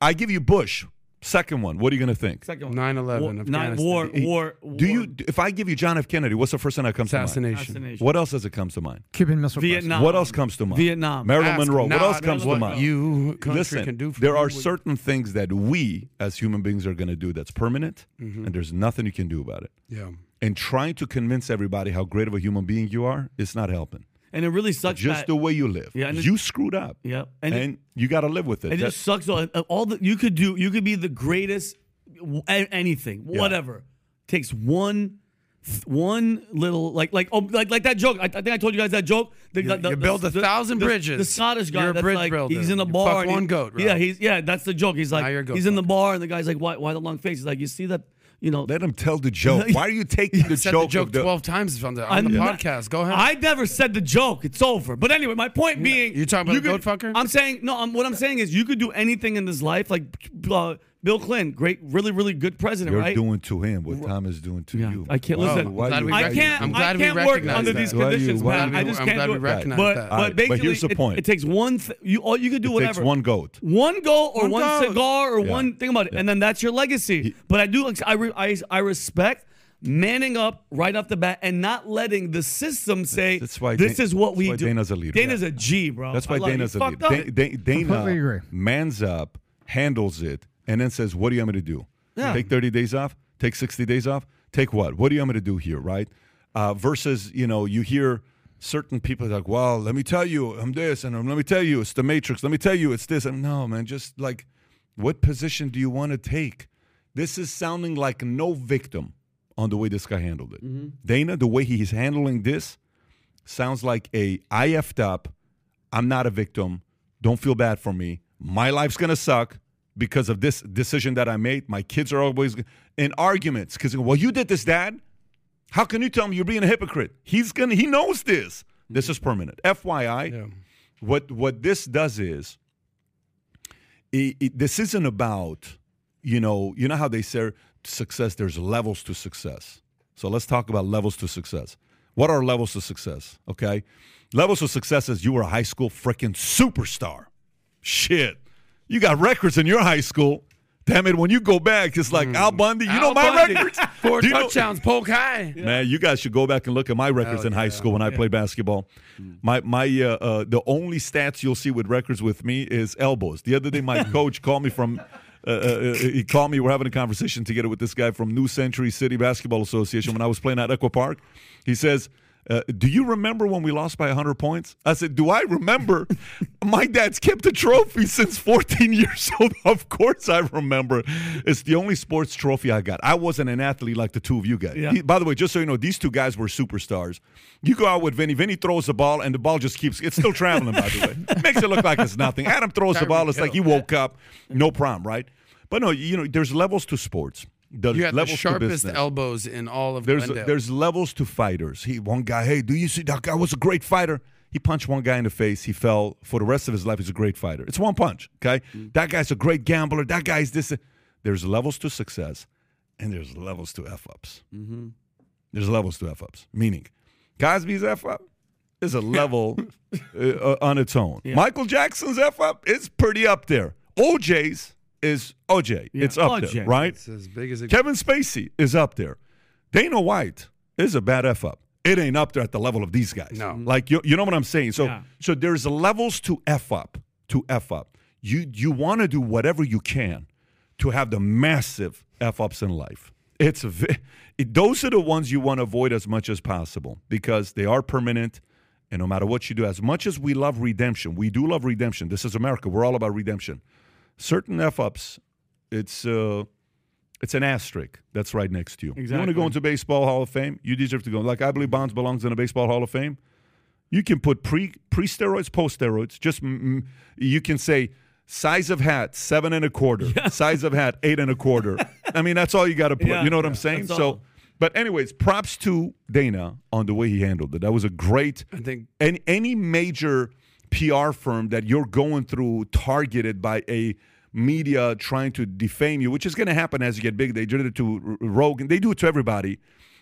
I give you Bush, second one, what are you going to think? Second one. 9/11, Afghanistan. War. If I give you John F. Kennedy, what's the first thing that comes to mind? Assassination. What else does it come to mind? Cuban Missile Crisis. Vietnam. What else comes to mind? Vietnam. Marilyn Monroe. What else comes to mind? There are certain things that we as human beings are going to do that's permanent, and there's nothing you can do about it. Yeah. And trying to convince everybody how great of a human being you are, it's not helping. And it really sucks. Just the way you live. Yeah, you screwed up. Yeah, and you got to live with it. It just sucks. You could be the greatest. Whatever. Takes one little like that joke. I think I told you guys that joke. You build 1,000 bridges. The Scottish guy. You're a bridge builder. He's in the bar. Fuck one goat. Right? Yeah, that's the joke. He's like, he's in the bar, and the guy's like, why the long face? He's like, you see that. You know, let him tell the joke. Why are you taking the joke? I said the joke 12 times on the podcast. Go ahead. I never said the joke. It's over. But anyway, my point being, you're talking about goat fucker. I'm saying what I'm saying is you could do anything in this life. Like Bill Clinton, great, really, really good president. You're doing to him what Tom is doing to you. I can't listen. I'm glad we work under these conditions, man. I just can't do it. But basically, here's the point. It takes one. You could do whatever. It takes one goat. One goat or one cigar or one thing about it, and then that's your legacy. But I do. I respect manning up right off the bat and not letting the system say this is what we do. Dana's a leader. Dana's a G, bro. That's why Dana's a leader. Dana mans up, handles it, and then says, what do you want me to do? Yeah. Take 30 days off? Take 60 days off? Take what? What do you want me to do here, right? versus, you know, you hear certain people like, well, let me tell you, I'm this, and let me tell you, it's the Matrix. Let me tell you, it's this. And no, man, just like, what position do you want to take? This is sounding like no victim on the way this guy handled it. Mm-hmm. Dana, the way he's handling this sounds like a, I effed up, I'm not a victim, don't feel bad for me, my life's going to suck because of this decision that I made. My kids are always in arguments because, well, you did this, Dad. How can you tell me you're being a hypocrite? He knows this. This is permanent. FYI, yeah. What this does is, this isn't about, you know how they say success, there's levels to success. So let's talk about levels to success. What are levels to success, okay? Levels to success is you were a high school freaking superstar. Shit. You got records in your high school. Damn it, when you go back, it's like Al Bundy, you know my records. 4 touchdowns, poke high. Yeah. Man, you guys should go back and look at my records in high school when I played basketball. The only stats you'll see with records with me is elbows. The other day, my coach called me from... he called me. We're having a conversation together with this guy from New Century City Basketball Association when I was playing at Echo Park. He says, do you remember when we lost by 100 points? I said, do I remember? My dad's kept a trophy since 14 years old. Of course I remember. It's the only sports trophy I got. I wasn't an athlete like the two of you guys. Yeah. By the way, just so you know, these two guys were superstars. You go out with Vinny. Vinny throws the ball, and the ball just keeps – it's still traveling, by the way. Makes it look like it's nothing. Adam throws the ball. It's like he woke up. No problem, right? But no, there's levels to sports. There's you have the sharpest elbows in all of Glendale. There's levels to fighters. One guy, hey, do you see that guy was a great fighter? He punched one guy in the face. He fell. For the rest of his life, he's a great fighter. It's one punch, okay? Mm-hmm. That guy's a great gambler. That guy's this. There's levels to success, and there's levels to F-ups. Mm-hmm. There's levels to F-ups, meaning Cosby's F-up is a level on its own. Yeah. Michael Jackson's F-up is pretty up there. OJ's. Is OJ. Yeah. It's up there, right? It's as big as it Kevin Spacey is up there. Dana White is a bad F-up. It ain't up there at the level of these guys. No. Like, you know what I'm saying? So So there's levels to F-up, You want to do whatever you can to have the massive F-ups in life. Those are the ones you want to avoid as much as possible because they are permanent. And no matter what you do, as much as we love redemption, we do love redemption. This is America. We're all about redemption. Certain F-ups, it's an asterisk that's right next to you. Exactly. You want to go into Baseball Hall of Fame? You deserve to go. Like, I believe Bonds belongs in the Baseball Hall of Fame. You can put pre-steroids, post-steroids. Just you can say size of hat, 7 1/4. Yeah. Size of hat, 8 1/4. I mean, that's all you got to put. Yeah, you know what I'm saying? But anyways, props to Dana on the way he handled it. That was a great – I think any major – PR firm that you're going through targeted by a media trying to defame you, which is going to happen as you get big. They did it to Rogan. They do it to everybody.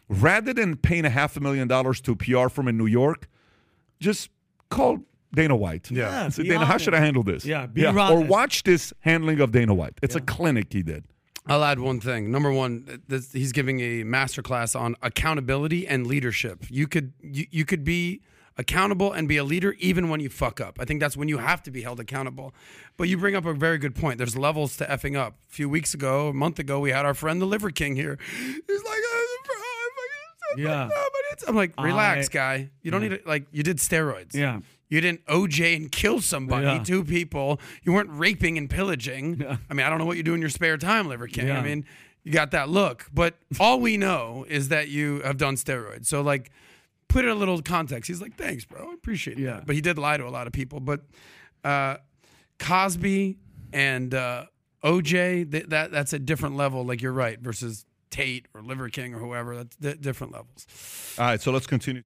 Rather than paying $500,000 to a PR firm in New York, just call Dana White. Yeah. Say, Dana, how should I handle this? Yeah. Or watch this handling of Dana White. It's a clinic he did. I'll add one thing. Number one, he's giving a masterclass on accountability and leadership. You could be accountable and be a leader even when you fuck up. I think that's when you have to be held accountable. But you bring up a very good point. There's levels to effing up. A month ago, we had our friend the Liver King here. He's like, I'm like, relax, guy. You don't need to, like, you did steroids. Yeah. You didn't OJ and kill somebody, 2 people. You weren't raping and pillaging. Yeah. I mean, I don't know what you do in your spare time, Liver King. Yeah. I mean, you got that look. But all we know is that you have done steroids. So, like, put it in a little context. He's like, thanks, bro. I appreciate it. Yeah. But he did lie to a lot of people. But Cosby and OJ, that's a different level, like you're right, versus Tate or Liver King or whoever. That's different levels. All right, so let's continue.